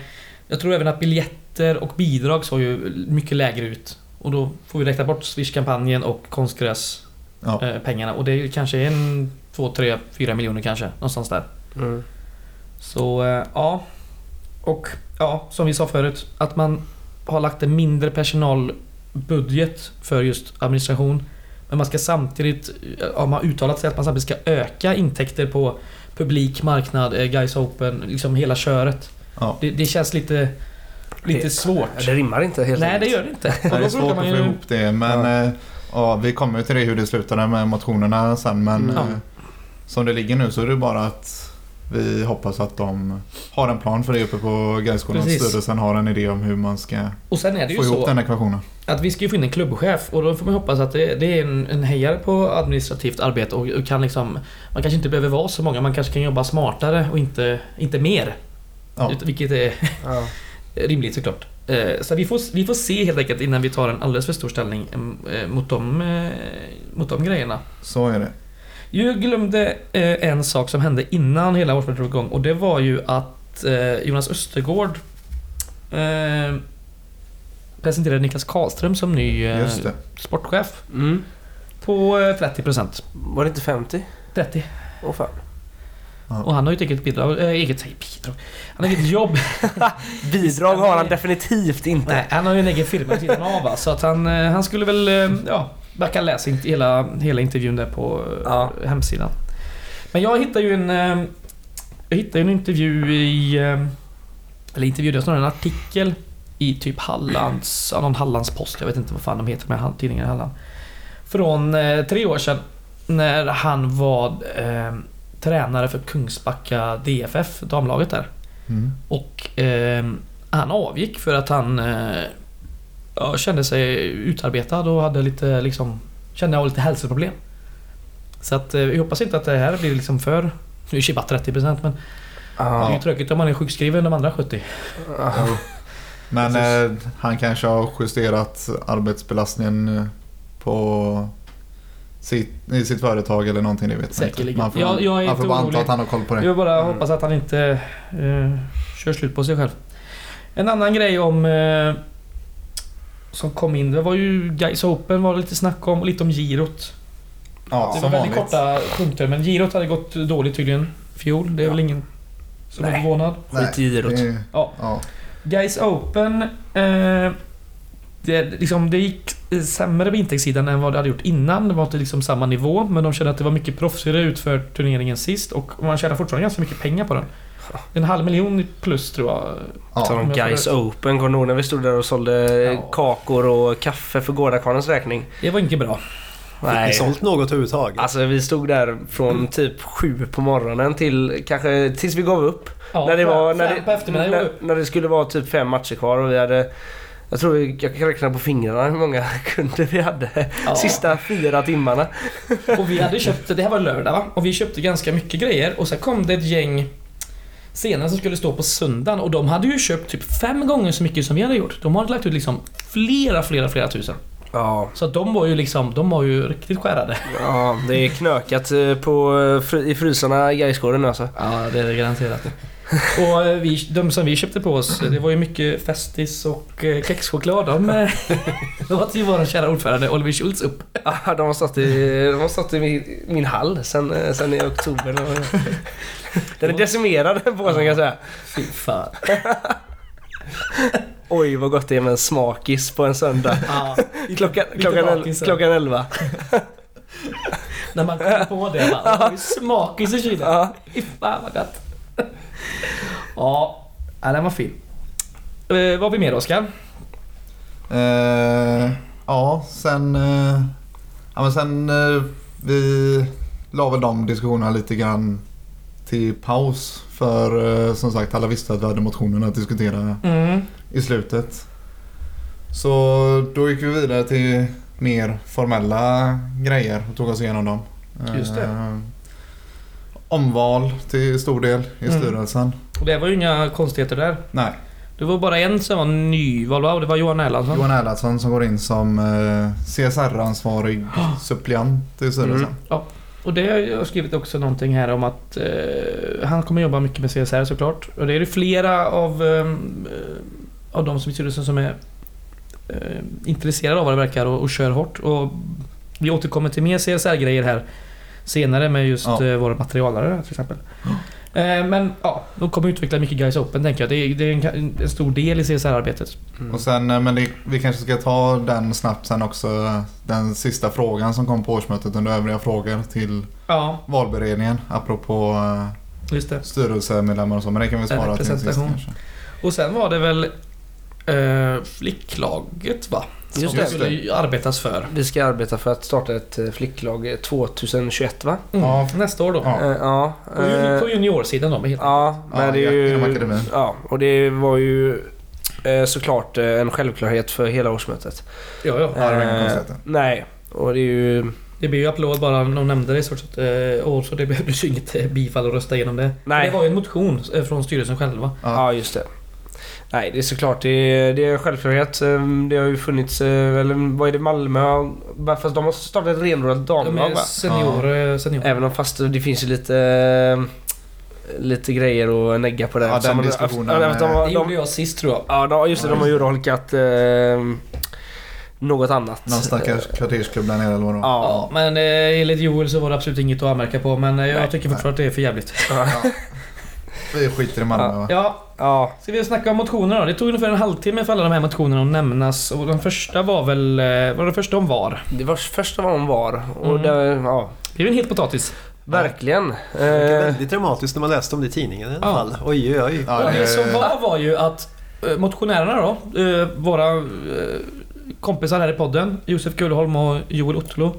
jag tror även att biljetter och bidrag såg ju mycket lägre ut och då får vi räkna bort Swish-kampanjen och konstgräs ja. eh, pengarna och det är kanske en, två, tre, fyra miljoner kanske, någonstans där. Mm. Så eh, ja och ja, som vi sa förut att man har lagt en mindre personalbudget för just administration, men man ska samtidigt, ja, man har uttalat sig att man samtidigt ska öka intäkter på publik, marknad, Guys Open, liksom hela köret. Ja. Det, det känns lite lite det, svårt. Det rimmar inte helt. Nej, det gör det inte. Det är svårt att få ihop det, men ja. Ja, vi kommer till det hur det slutar med motionerna sen, men ja. som det ligger nu så är det bara att vi hoppas att de har en plan för det uppe på Gaiskolans styrelsen, har en idé om hur man ska och sen är det ju få ihop så den ekvationen. Att vi ska ju få in en klubbchef och då får man hoppas att det, det är en, en hejare på administrativt arbete och, och kan liksom, man kanske inte behöver vara så många, man kanske kan jobba smartare och inte, inte mer. Ja. Vilket är ja. rimligt såklart. Så vi får, vi får se helt enkelt innan vi tar en alldeles för stor ställning mot de, mot de grejerna. Så är det. Jag glömde eh, en sak som hände innan hela årsmötet drog igång och det var ju att eh, Jonas Östergård eh, presenterade Niklas Karlström som ny eh, sportchef mm. på eh, trettio procent. Var det inte femtio? trettio. Åh fan. Ja. Och han har ju ett eget bidrag, äh, eget bidrag. Han har ett jobb. Bidrag har han definitivt inte. Nej, han har ju en egen firma vid sidan av, så att han, han skulle väl ja, man kan läsa hela, hela intervjun där på ja. hemsidan. Men jag hittade ju en jag hittade en intervju i eller intervju där snarare en artikel i typ Hallands, någon Hallandspost, jag vet inte vad fan de heter med tidningen i Halland. Från tre år sedan när han var eh, tränare för Kungsbacka D F F, damlaget där. Mm. Och eh, han avgick för att han eh, ja, kände sig utarbetad och hade lite liksom, kände jag lite hälsoproblem. Så att eh, jag hoppas inte att det här blir liksom för nu är det bara trettio procent, men ah. det är ju tråkigt om man är sjukskriven de andra sjuttio. Ah. Men eh, han kanske har justerat arbetsbelastningen på sitt, i sitt företag eller någonting, det vet man inte. Man får, ja, jag är man får bara anta att han har koll på det. Jag bara mm. hoppas att han inte eh, kör slut på sig själv. En annan grej om eh, som kom in, det var ju Guys Open, var det lite snack om, och lite om Girot. Ja, det var väldigt vanligt. Korta punkter, men Girot hade gått dåligt tydligen fjol. Det är ja. väl ingen som Nej. är förvånad. Skit i Girot. Det... Ja. Ja. Guys Open, eh, det, liksom, det gick sämre på intäktssidan än vad det hade gjort innan. Det var inte liksom samma nivå, men de kände att det var mycket proffsigare ut för turneringen sist, och man tjänar fortfarande ganska mycket pengar på den. En halv miljon plus tror jag. Ja, så de Guys Open går nog när vi stod där och sålde ja. kakor och kaffe för gårdakarnens räkning. Det var inte bra. Nej. Vi sålt något överhuvudtaget. Alltså vi stod där från typ sju på morgonen till kanske tills vi gav upp. Ja, när det var när det, när, när det skulle vara typ fem matcher kvar och vi hade, jag tror vi, jag kan räkna på fingrarna hur många kunder vi hade ja. sista fyra timmarna. Och vi hade köpt, det här var lördag va? Och vi köpte ganska mycket grejer, och sen kom det ett gäng senare som skulle stå på söndagen, och de hade ju köpt typ fem gånger så mycket som vi hade gjort. De hade lagt ut liksom flera flera flera tusen. Ja. Så de var ju liksom, de var ju riktigt skärade. Ja, det är knökat på i frysarna i Gaisgården alltså. Ja, det är det garanterat. Och vi, de som vi köpte på oss, det var ju mycket Festis och kexchoklad. De, de var till vår kära ordförande Oliver Schultz upp. Ja, de har satt i, de har satt i min, min hall sen, sen i oktober. Den är decimerad på oss, kan jag säga. Fy fan. Oj, vad gott det är med en smakis på en söndag. Ja, klockan, klockan, el, klockan elva. När man kommer på det, man har ju smakis i kylen. Ja. Fan vad gott. Ja, den var fin. Eh, vad har vi mer, Oskar? Eh, ja, sen... Eh, ja, men sen... Eh, vi la väl de diskussionerna lite grann till paus, för eh, som sagt, alla visste att vi hade motionerna att diskutera mm. i slutet. Så då gick vi vidare till mer formella grejer och tog oss igenom dem. Just det. Eh, omval till stor del i mm. styrelsen. Och det var ju inga konstigheter där. Nej. Det var bara en som var nyvald, och det var Johan Erlandsson. Johan Erlandsson som går in som eh, C S R-ansvarig oh. suppleant i styrelsen. Mm. Ja. Och det har jag skrivit också någonting här om att eh, han kommer jobba mycket med C S R såklart. Och det är det flera av, eh, av de som i styrelsen som är eh, intresserade av vad det verkar och, och kör hårt. Och vi återkommer till mer C S R-grejer här senare med just ja. eh, våra materialare till exempel. Ja. Eh, men ja, de kommer utveckla mycket Guys Open, tänker jag. Det är, det är en, en stor del i C S R-arbetet. Mm. Och sen, men det, vi kanske ska ta den snabbt sen också, den sista frågan som kom på årsmötet under övriga frågor till ja. valberedningen, apropå eh, just det. styrelsemedlemmar och så, men det kan vi svara till sist kanske. Och sen var det väl eh, flicklaget va? Just det. Skulle ju arbetas för. Vi ska arbeta för att starta ett flicklag tjugohundratjugoett va? Mm. Ja, nästa år då. Ja. Äh, på juniorsidan då med helt. Ja, men ja, det är ju, ja, och det var ju såklart en självklarhet för hela årsmötet. Ja, ja. Äh, ja det nej, och det är ju det blir ju applåd bara när de nämnde det i sorts år, så det behövde ju inget bifall och rösta igenom det. Nej. Men det var ju en motion från styrelsen själva. Ja, ja just det. Nej, det är såklart, det är, det är självklart. Det har ju funnits, eller vad är det, Malmö? Fast de har startat ett renrådat damlag, va? Senior, senior. Även om fast det finns ju lite, lite grejer att negga på det. Ja, den man, diskussionen. Efter, med... efter, de, de, de, det gjorde jag sist, tror jag. Ja, just det, de har ju rolkat eh, något annat. Någon stackars kvartersklubb där nere eller vad de... Ja, ja, men eh, enligt Joel så var det absolut inget att anmärka på, men eh, jag nej, tycker fortfarande att det är för jävligt. Ja. Vi skiter i Malmö, va? Ja. Ja. Ska vi snacka om motionerna då? Det tog ungefär en halvtimme för alla de här motionerna att nämnas. Och den första var väl... Var det första om VAR? Det var första var om VAR. Och mm. det, ja. det är ju en het potatis. Verkligen. Ja. Eh. Det är väldigt dramatiskt när man läste om det i tidningen i alla fall. Ja. Oj, oj. Ja, det, det som var var ju att motionärerna då, våra kompisar här i podden, Josef Kullholm och Joel Ottolo,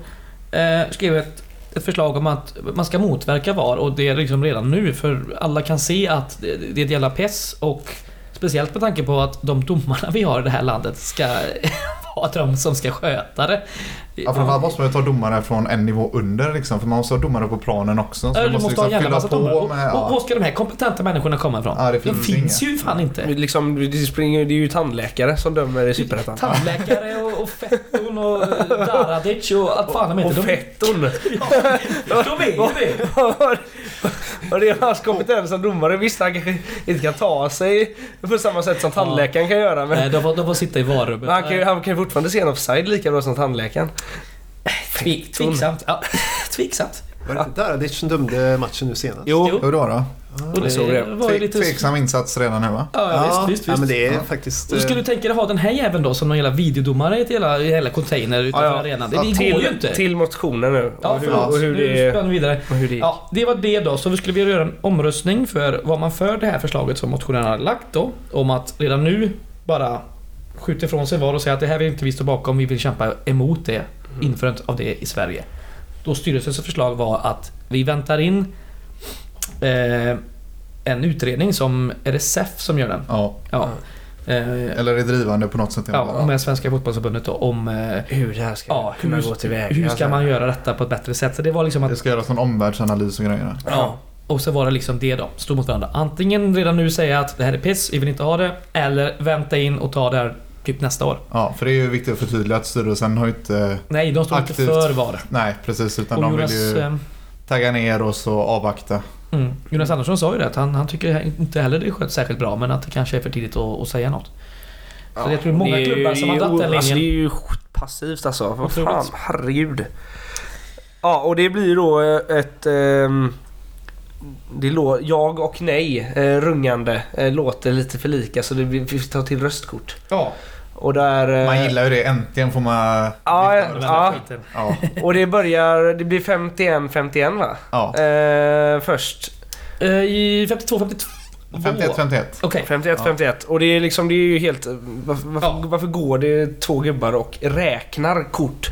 skrev ett ett förslag om att man ska motverka VAR, och det är liksom redan nu, för alla kan se att det är ett jävla pess, och speciellt med tanke på att de domarna vi har i det här landet ska vara de som ska sköta det. Ja, för man måste ju ta domare från en nivå under liksom, för man måste ha domare på planen också, så äh, du måste, måste liksom fylla på med, och, ja. och, och var ska de här kompetenta människorna komma ifrån? Ja, det finns, de finns ju fan inte. Liksom, det, springer, det är ju tandläkare som dömer i Superettan. Tandläkare och, och Fetton och Daradic och allt fan de heter. Och Fetton! Ja, de är ju det! Och det är hans kompetens som domare. Visst, han kanske inte kan ta sig på samma sätt som tandläkaren kan göra. Men... Nej, de får, de får sitta i varubet. Han kan ju han kan fortfarande se en offside lika bra som tandläkaren. Tvik, tveksamt. Ja, tveksamt. Var det inte där det som dömde matchen nu senast? Jo, hur då då? Och det, det var ju lite tveksam insats redan nu, va? Ja, ja, visst, visst, visst. Ja, men det är ja. faktiskt. Hur skulle du tänka dig ha den här jäveln då som någon jävla videodomare i ett hela, hela container utanför ja, ja. arenan? Det, ja, det till, går ju inte. Till motionen nu. Ja, och hur, ja, och hur det spänner vidare. Och hur det... Ja, det var det då. Så vi skulle vilja göra en omröstning för vad man för det här förslaget som motionärerna har lagt då. Om att redan nu bara skjuta ifrån sig var och säga att det här vill inte vi stå bakom. Vi vill kämpa emot det. Mm. Införandet av det i Sverige. Då styrelsens förslag var att vi väntar in Eh, en utredning som är det S E F som gör den. Ja. Ja. Eh, eller är drivande på något sätt. Ja, med Svenska fotbollsförbundet då, om eh, hur det här ska ja, kunna hur, gå tillväga. Hur ska man göra detta på ett bättre sätt? Så det var liksom att det ska göras en omvärldsanalys och grejerna. Ja. Och så var det liksom det då, stod mot varandra. Antingen redan nu säga att det här är piss, vi vill inte ha det, eller vänta in och ta det här typ nästa år. Ja, för det är ju viktigt att förtydliga att styrelsen har ju inte Nej, de står aktivt, inte för var. Nej, precis, utan och de Jonas, vill ju tagga ner och så avvakta. Mm. Jonas Andersson sa ju det att han, han tycker inte heller det är skött särskilt bra, men att det kanske är för tidigt att, att säga något. Så ja, jag tror många klubbar som har datt den linjen. Det är ju passivt alltså. Vad fan, herregud. Ja, och det blir då ett ähm, det lå- jag och nej äh, rungande äh, låter lite för lika, så det blir, vi tar till röstkort. Ja. Och där, man gillar ju det, äntligen får man ja, ja. ja. Och det börjar, det blir femtioen femtioen va? Ja. Eh, först eh, i femtiotvå femtiotvå femtioett femtioett. Okej, femtioett femtioett. Och det är liksom, det är ju helt varför, ja. varför går det två gubbar och räknar kort?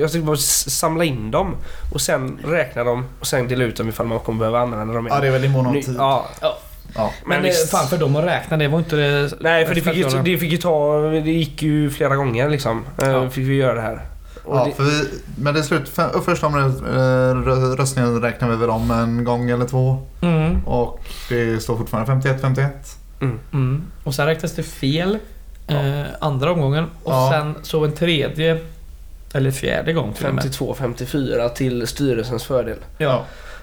Jag tycker bara samla in dem och sen räkna dem och sen dela ut dem ifall man kommer behöva använda dem igen. Ja, det är väl i mån om tid. Ja. ja. Ja, men men det, fan för dem att räkna, det var inte det. Nej, för det fick, ju, det fick ju ta det gick ju flera gånger liksom. Ja. Fick vi göra det här. Och ja, det... För vi, men det är slut för, första röstningen räknar vi väl om en gång eller två. Mm. Och det står fortfarande femtioett femtioett. Mm. Mm. Och sen räknas det fel ja. eh, andra omgången och ja. sen så en tredje eller fjärde gång femtiotvå femtiofyra till styrelsens fördel. Ja.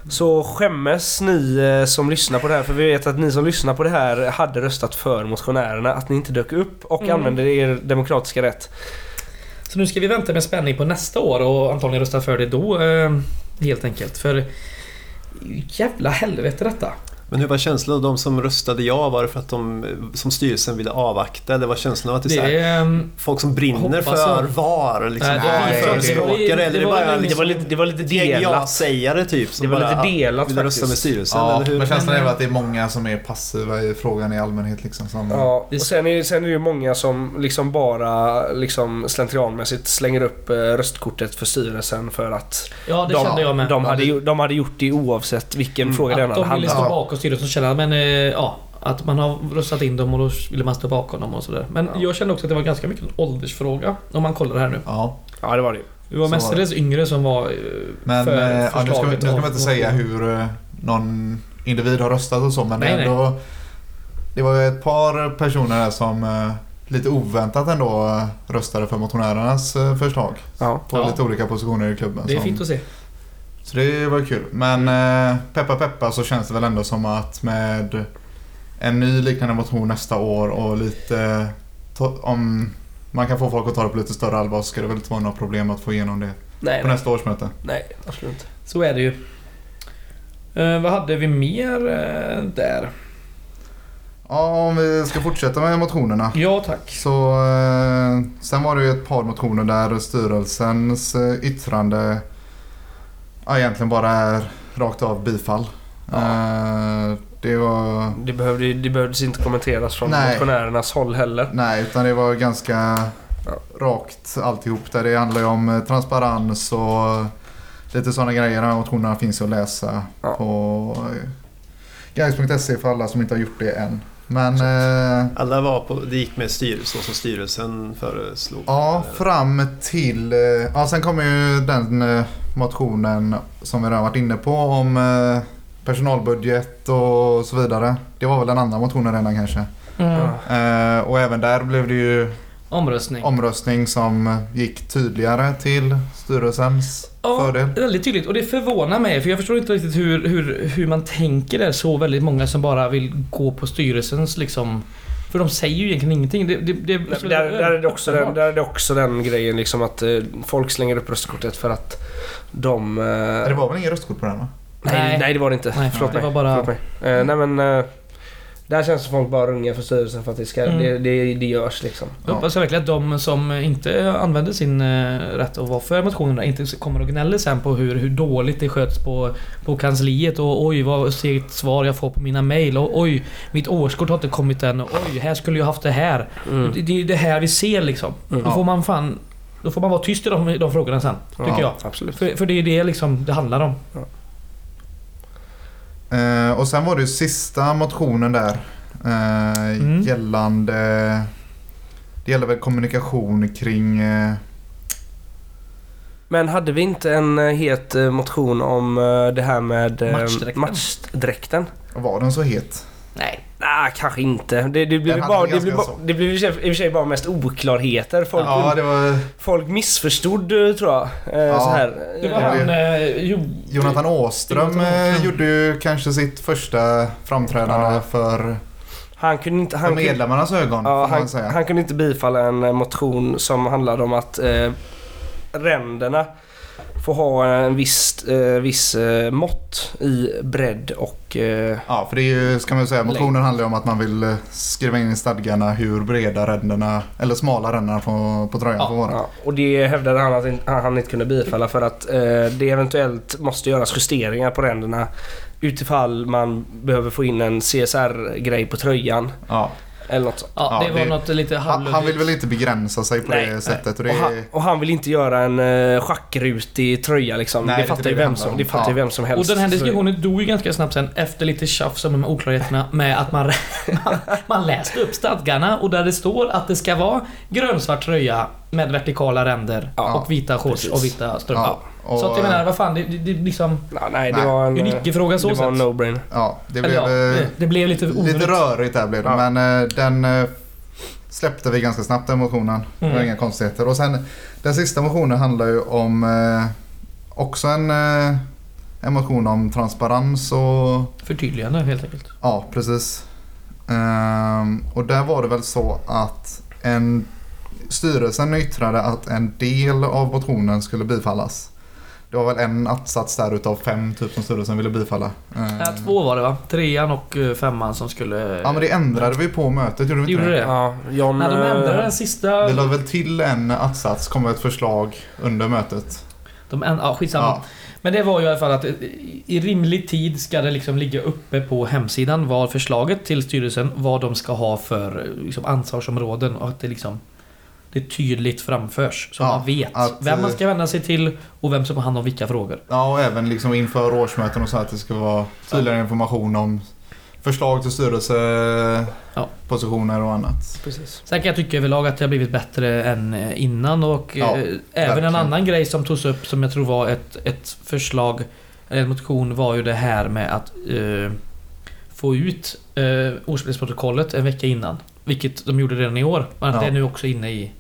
Så skämmes ni som lyssnar på det här, för vi vet att ni som lyssnar på det här hade röstat för motionärerna, att ni inte dök upp och mm. använde er demokratiska rätt. Så nu ska vi vänta med spänning på nästa år och antagligen rösta för det då, helt enkelt. För jävla helvete detta. Men hur var känslan av de som röstade ja? Var det för att de som styrelsen ville avvakta? Eller var känslan av att det är, det är såhär, folk som brinner för var? Liksom, nej, nej, förespråkare? Eller det, var, det, var, det, var lite, det var lite delat. Ja-sägare typ. Som det var bara, lite delat ville rösta med styrelsen. Ja, eller hur? Men känslan är väl att det är många som är passiva i frågan i allmänhet. Liksom, som, ja, och sen är, sen är det ju många som liksom bara liksom slentrianmässigt slänger upp röstkortet för styrelsen för att ja, det de, kände jag med. De, hade, de hade gjort det oavsett vilken mm, fråga den hade handlat om. Styrelsen känner, men ja, att man har röstat in dem och då vill man stå bakom dem och sådär. Men ja. jag kände också att det var ganska mycket en åldersfråga om man kollar det här nu. Ja, ja det var det. Det var mestadels yngre som var men, för eh, förslaget. Ja, nu ska, nu ska man inte säga hur någon individ har röstat och så, men nej, ändå, nej. det var ett par personer där som lite oväntat ändå röstade för motionärernas förslag ja. på ja. lite olika positioner i klubben. Det är som, fint att se. Så det var kul. Men eh, peppa peppa så känns det väl ändå som att med en ny liknande motion nästa år och lite to- om man kan få folk att ta det på lite större allvar så ska det väl inte vara några problem att få igenom det nej, på nej. nästa årsmöte. Nej, absolut inte. Så är det ju. Eh, vad hade vi mer eh, där? Ja, om vi ska fortsätta med motionerna. Ja, tack. Så, eh, sen var det ju ett par motioner där styrelsens eh, yttrande ja, egentligen bara är rakt av bifall. Ja. Uh, det, var... det, behövde, det behövdes inte kommenteras från Nej. motionärernas håll heller. Nej, utan det var ganska ja. rakt alltihop. Där det handlar ju om transparens och lite sådana grejer. De här motionerna finns att läsa ja. på guys punkt se för alla som inte har gjort det än. Men, eh, alla var på, det gick med styrelsen som styrelsen föreslog. Ja, fram till... Eh, ja, sen kommer ju den eh, motionen som vi redan varit inne på om eh, personalbudget och så vidare. Det var väl den andra motionen redan kanske. Mm. Eh, och även där blev det ju Omröstning. Omröstning som gick tydligare till styrelsens ja, fördel. Ja, väldigt tydligt. Och det förvånar mig, för jag förstår inte riktigt hur, hur, hur man tänker där. Så väldigt många som bara vill gå på styrelsens liksom... För de säger ju egentligen ingenting. Det, det, det, där, där, är det också den, där är det också den grejen liksom att eh, folk slänger upp röstkortet för att de... Eh... Det var väl ingen röstkort på den va? Nej, nej det var det inte. Nej, förlåt mig. Det var bara... Förlåt mig. Eh, nej men... Eh... Där känns folk bara runga för styrelsen för att det, ska, mm. det, det, det görs liksom. Jag hoppas verkligen att de som inte använder sin äh, rätt att vara för motionerna inte kommer att gnälla sen på hur, hur dåligt det sköts på, på kansliet och oj vad segt svar jag får på mina mejl och oj mitt årskort har inte kommit än och oj här skulle jag haft det här. Mm. Det, det är det här vi ser liksom. Mm. Då får man fan, då får man vara tyst i de, de frågorna sen, tycker ja, jag. Absolut. För, för det är det liksom det handlar om. Ja. Uh, och sen var det ju sista motionen där uh, mm. gällande det gäller väl kommunikation kring uh... men hade vi inte en het motion om uh, det här med uh, matchdräkten. matchdräkten? Var den så het? Nej. Nej, kanske inte. Det, det blev bara det blev, bara, det blev i och för sig bara mest oklarheter. Folk, ja, det var... folk missförstod, tror jag. Ja, så här. Det var han, jo, Jonathan Åström Jonathan. gjorde ju kanske sitt första framträdande ja. för, han kunde inte, han för medlemmarnas kunde, ögon. Ja, han, säga. han kunde inte bifalla en motion som handlade om att eh, ränderna får ha en viss, eh, viss eh, mått i bredd och... Eh, ja, för det är ju, ska man säga, motionen handlar om att man vill skriva in i stadgarna hur breda ränderna, eller smala ränderna på, på tröjan ja, får vara. Ja. Och det hävdade han att han, han inte kunde bifalla för att eh, det eventuellt måste göras justeringar på ränderna utifall man behöver få in en C S R-grej på tröjan. Ja. Eller något sånt. Ja, det var det, något lite han, han vill väl inte begränsa sig på nej, det sättet och, det och, han, och han vill inte göra en uh, schackrutig tröja liksom. Nej, det fattar ju vem som, det fattar ja. vem som helst. Och den här diskussionen dog ju ganska snabbt sen efter lite tjafs om de här oklarheterna med att man, man man läste upp stadgarna och där det står att det ska vara grönsvart tröja med vertikala ränder ja, och vita shorts precis. och vita strumpor. Ja. Och, så att jag menar, vad fan, det, det, det liksom... Nej, det var en... Unikefråga så sett. Det var en no-brainer. Ja, det blev, ja, det, det blev lite onödigt. Lite rörigt där blev det, ja. men den släppte vi ganska snabbt, den motionen. Mm. Det var inga konstigheter. Och sen, den sista motionen handlar ju om också en, en motion om transparens och... Förtydligande, helt enkelt. Ja, precis. Och där var det väl så att en... Styrelsen yttrade att en del av motionen skulle bifallas. Det var väl en att-sats där utav fem typ som styrelsen ville bifalla. Ja, två var det va? Trean och femman som skulle... Ja, men det ändrade vi på mötet, gjorde vi inte det? det? Ja, John... Nej, de ändrade den sista... Det lade väl till en att-sats, kom ett förslag under mötet. De änd... Ja, skitsamma. Ja. Men det var ju i alla fall att i rimlig tid ska det liksom ligga uppe på hemsidan var förslaget till styrelsen, vad de ska ha för liksom, ansvarsområden och att det liksom... Det tydligt framförs så ja, man vet att, vem man ska vända sig till och vem som har hand om vilka frågor. Ja, och även liksom inför årsmöten och så att det ska vara tydligare information om förslag till styrelsepositioner ja. och annat. Precis. Sen kan jag tycka överlag att det har blivit bättre än innan och ja, eh, även en annan grej som togs upp som jag tror var ett, ett förslag eller en motion var ju det här med att eh, få ut eh, årsmötesprotokollet en vecka innan. Vilket de gjorde redan i år. Men ja. det är nu också inne i...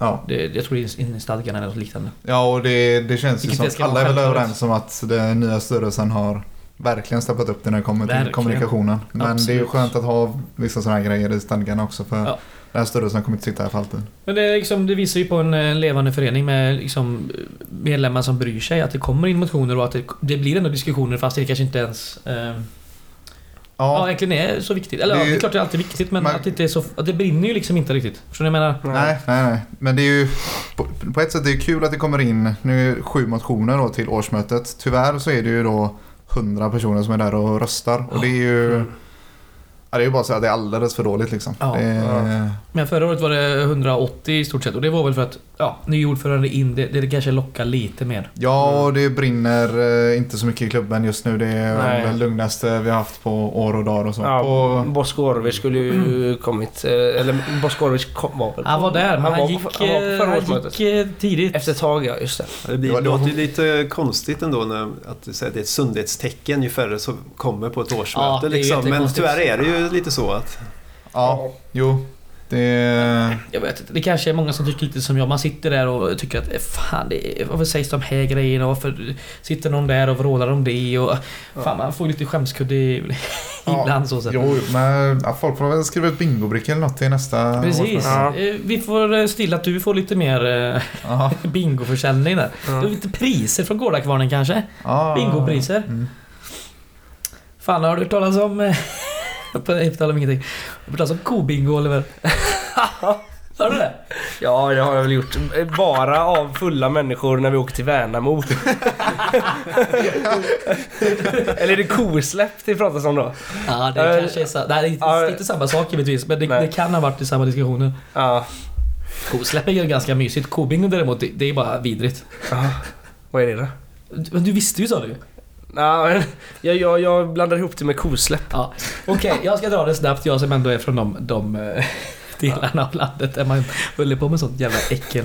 Ja. Det, jag tror det är inne i stadgarna eller något liknande. Ja, och det, det känns vilket ju som... Alla är väl överens om att den nya styrelsen har verkligen steppat upp det när det kommer verkligen. till kommunikationen. Men absolut. Det är ju skönt att ha vissa sådana här grejer i stadgarna också för... Ja. Den här styrelsen kommer inte sitta här för alltid. Men det, är liksom, det visar ju på en levande förening med liksom medlemmar som bryr sig. Att det kommer in motioner och att det, det blir ändå diskussioner fast det kanske inte ens... Eh, Ja. ja, egentligen är det så viktigt. Eller det är, ju, ja, det är klart det är alltid viktigt, men man, att det inte är så att det brinner ju liksom inte riktigt. Förstår ni vad jag menar? Nej, nej, nej. Men det är ju på, på ett sätt det är kul att det kommer in nu sju motioner då till årsmötet. Tyvärr så är det ju då hundra personer som är där och röstar och det är ju mm. ja, det är ju bara så att det är alldeles för dåligt liksom. Ja. Det, ja. Men förra året var det hundraåttio i stort sett och det var väl för att ja, ny ordförande in det, det kanske lockar lite mer. Ja, det brinner inte så mycket i klubben just nu. Det är nej. den lugnaste vi har haft på år och dagar och så. Ja, på... Boskorovic skulle ju mm. kommit eller Boskorovic kom var väl. Han var där, men han, han gick på, han var på han gick tidigt efter ett tag ja, just det. Det blir ja, det låter ju lite konstigt ändå när att säga det är ett sundhetstecken ju färre som kommer på ett årsmöte ja, liksom men tyvärr är det ju lite så att ja, jo Det... Jag vet inte, det kanske är många som tycker lite som jag. Man sitter där och tycker att fan, det är, varför sägs de här grejerna? Varför sitter någon där och vrålar om det? Och, ja. Fan, man får lite skämskudd i, ja, ibland så. Jo, men ja, folk får väl skriva ett bingobrick eller något till nästa. Precis, ja. Vi får stilla att du får lite mer bingoförsäljning där. Ja. Du har lite priser från Gårdakvarnen kanske, ja. Bingopriser, mm. Fan, har du hört talas om... Jag betalar mig ingenting. Jag betalar som kobingo, Oliver. Har du det? Ja, det har jag väl gjort. Bara av fulla människor när vi åker till Värnamo. Eller är det kosläpp det pratas om då? Ja, det är uh, kanske är så. Nej, det är inte, uh, inte samma sak givetvis. Men det, det kan ha varit i samma diskussioner. Ja. Uh. Kosläpp är ju ganska mysigt. Kobingo däremot, det, det är bara vidrigt. Uh. Vad är det då? Men du visste ju, sa du. Ja, jag, jag, jag blandar ihop det med kosläpp. Ja. Okej, okay, jag ska dra det snabbt. Jag som ändå är från de, de delarna, ja, av landet där man håller på med sånt jävla äckel.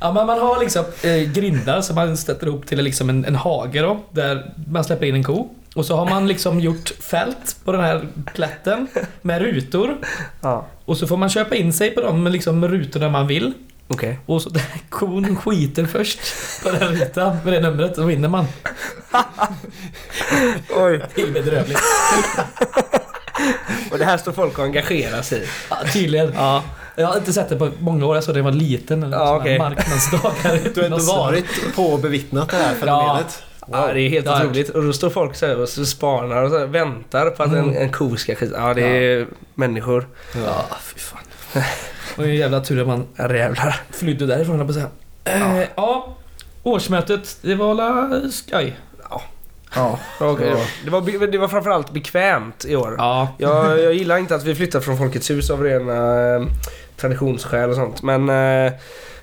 Ja, man, man har liksom eh, grindar som man sätter ihop till liksom en, en hage då, där man släpper in en ko. Och så har man liksom gjort fält på den här plätten med rutor, ja. Och så får man köpa in sig på de liksom, rutorna man vill. Okay. Och så där kon skiter först på den rutan med det numret, så vinner man. Oj, det är bedrövligt. Och det här står folk och engagerar sig. Ja, tydligen. Ja. Jag har inte sett det på många år, så det var liten eller ja, okay. Marknadsdagar. Du har inte varit på och bevittnat det här fenomenet. Wow. Ja, det är helt ja, otroligt. Och då står folk så här och så spanar och så här, väntar på att mm. en, en ko ska skita. Ja, det är ja. människor. Ja, fy fan. Och en jävla tur att man jävlar flydde därifrån på så här. Ja. Eh, ja, årsmötet, det var la skoj. Ja. Ja, okay. det var det var framförallt bekvämt i år. Ja. Jag, jag gillar inte att vi flyttar från Folkets hus av rena eh, traditionsskäl och sånt, men eh,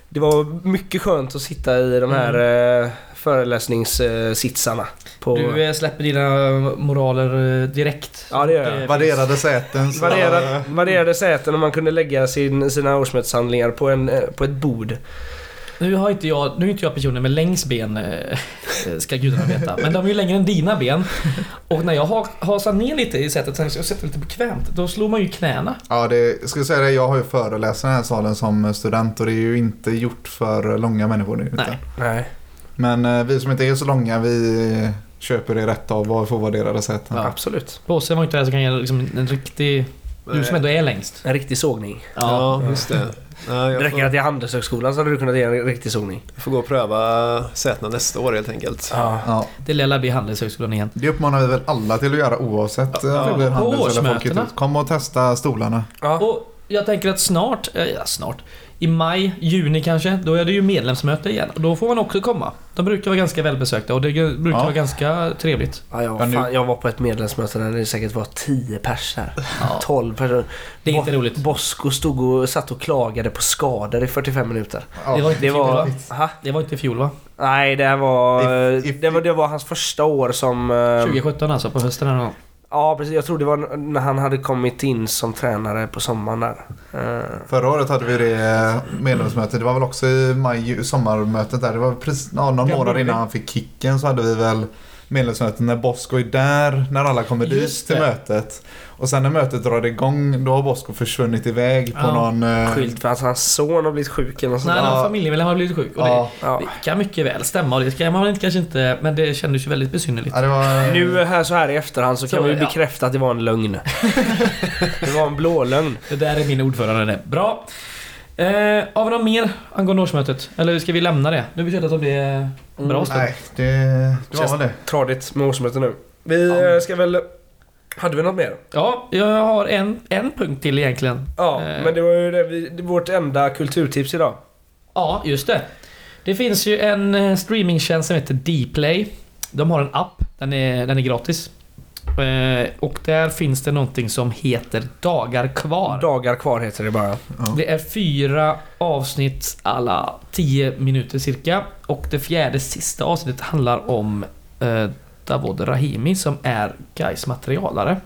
det var mycket skönt att sitta i de här mm. eh, föreläsningssitsarna på... Du släpper dina moraler direkt. Ja, det gör jag. Varierade säten. Så... Varierade, varierade säten, och man kunde lägga sin, sina årsmöteshandlingar på, en, på ett bord. Nu har inte jag, nu är inte jag personen med längs ben, ska gudarna veta. Men de är ju längre än dina ben. Och när jag har hasat ner lite i sätet, så sätter lite bekvämt, då slår man ju knäna. Ja, det ska jag säga det. Jag har ju föreläst den här salen som student, och det är ju inte gjort för långa människor nu. Nej, nej. Men vi som inte är så långa, vi köper det rätt av vad vi får värdera det sätt. Ja, absolut. Bosse var inte där, så kan jag liksom en riktig... Du som ändå är längst. En riktig sågning. Ja, ja, just det. Ja, jag det räcker får... att det är Handelshögskolan, så hade du kunnat ge en riktig sågning. Vi får gå och pröva sätena nästa år helt enkelt. Ja. Ja. Det lär bli Handelshögskolan igen. Det uppmanar vi väl alla till att göra oavsett. Ja. Ja. Det blir handels- eller folket ut. Kom och testa stolarna. Ja. Och jag tänker att snart, ja, snart... I maj, juni kanske, då är det ju medlemsmöte igen. Och då får man också komma. De brukar vara ganska välbesökta, och det brukar ja. vara ganska trevligt. Ja, jag, fan, jag var på ett medlemsmöte där det säkert var tio personer, ja. tolv personer. Det är Bo- inte roligt. Bosko stod och satt och klagade på skador i fyrtiofem minuter. Ja. Det var inte, det var, fjol, det var inte i fjol, va? Nej, det var, if, if, det var, det var hans första år som... tjugosjutton alltså, på hösten eller något. Ja, precis. Jag tror det var när han hade kommit in som tränare på sommaren där. Förra året hade vi det medlemsmötet. Det var väl också i maj, sommarmötet där. Det var precis ja, någon månad innan han fick kicken, så hade vi väl medlemsmötet när Bosko är där, när alla kommer dit till mötet. Och sen när mötet drar igång, då har Bosko försvunnit iväg ja. på någon... Eh... Skylt för att hans son har blivit sjuk eller något sånt. Nej, någon ja. familjemedlem har blivit sjuk. Och ja. det, det kan mycket väl stämma. Och det kan man kanske inte... Men det kändes ju väldigt besynnerligt. Ja, det var... Nu här, så här i efterhand så, så kan man ju ja. bekräfta att det var en lögn. Det var en blå lögn. Det där är min ordförande. Bra. Eh, har vi något mer angående årsmötet? Eller ska vi lämna det? Nu betyder det att det är bra stund. Nej, det, det var det. Tradigt med årsmötet nu. Vi ja. ska väl... Hade vi något mer? Ja, jag har en, en punkt till egentligen. Ja, eh. men det var ju det vi, det var vårt enda kulturtips idag. Ja, just det. Det finns ju en streamingtjänst som heter Dplay. De har en app, den är, den är gratis. Eh, och där finns det någonting som heter Dagar kvar. Dagar kvar heter det bara. Ja. Det är fyra avsnitt alla tio minuter cirka. Och det fjärde sista avsnittet handlar om... Eh, Davod Rahimi, som är Guys materialare,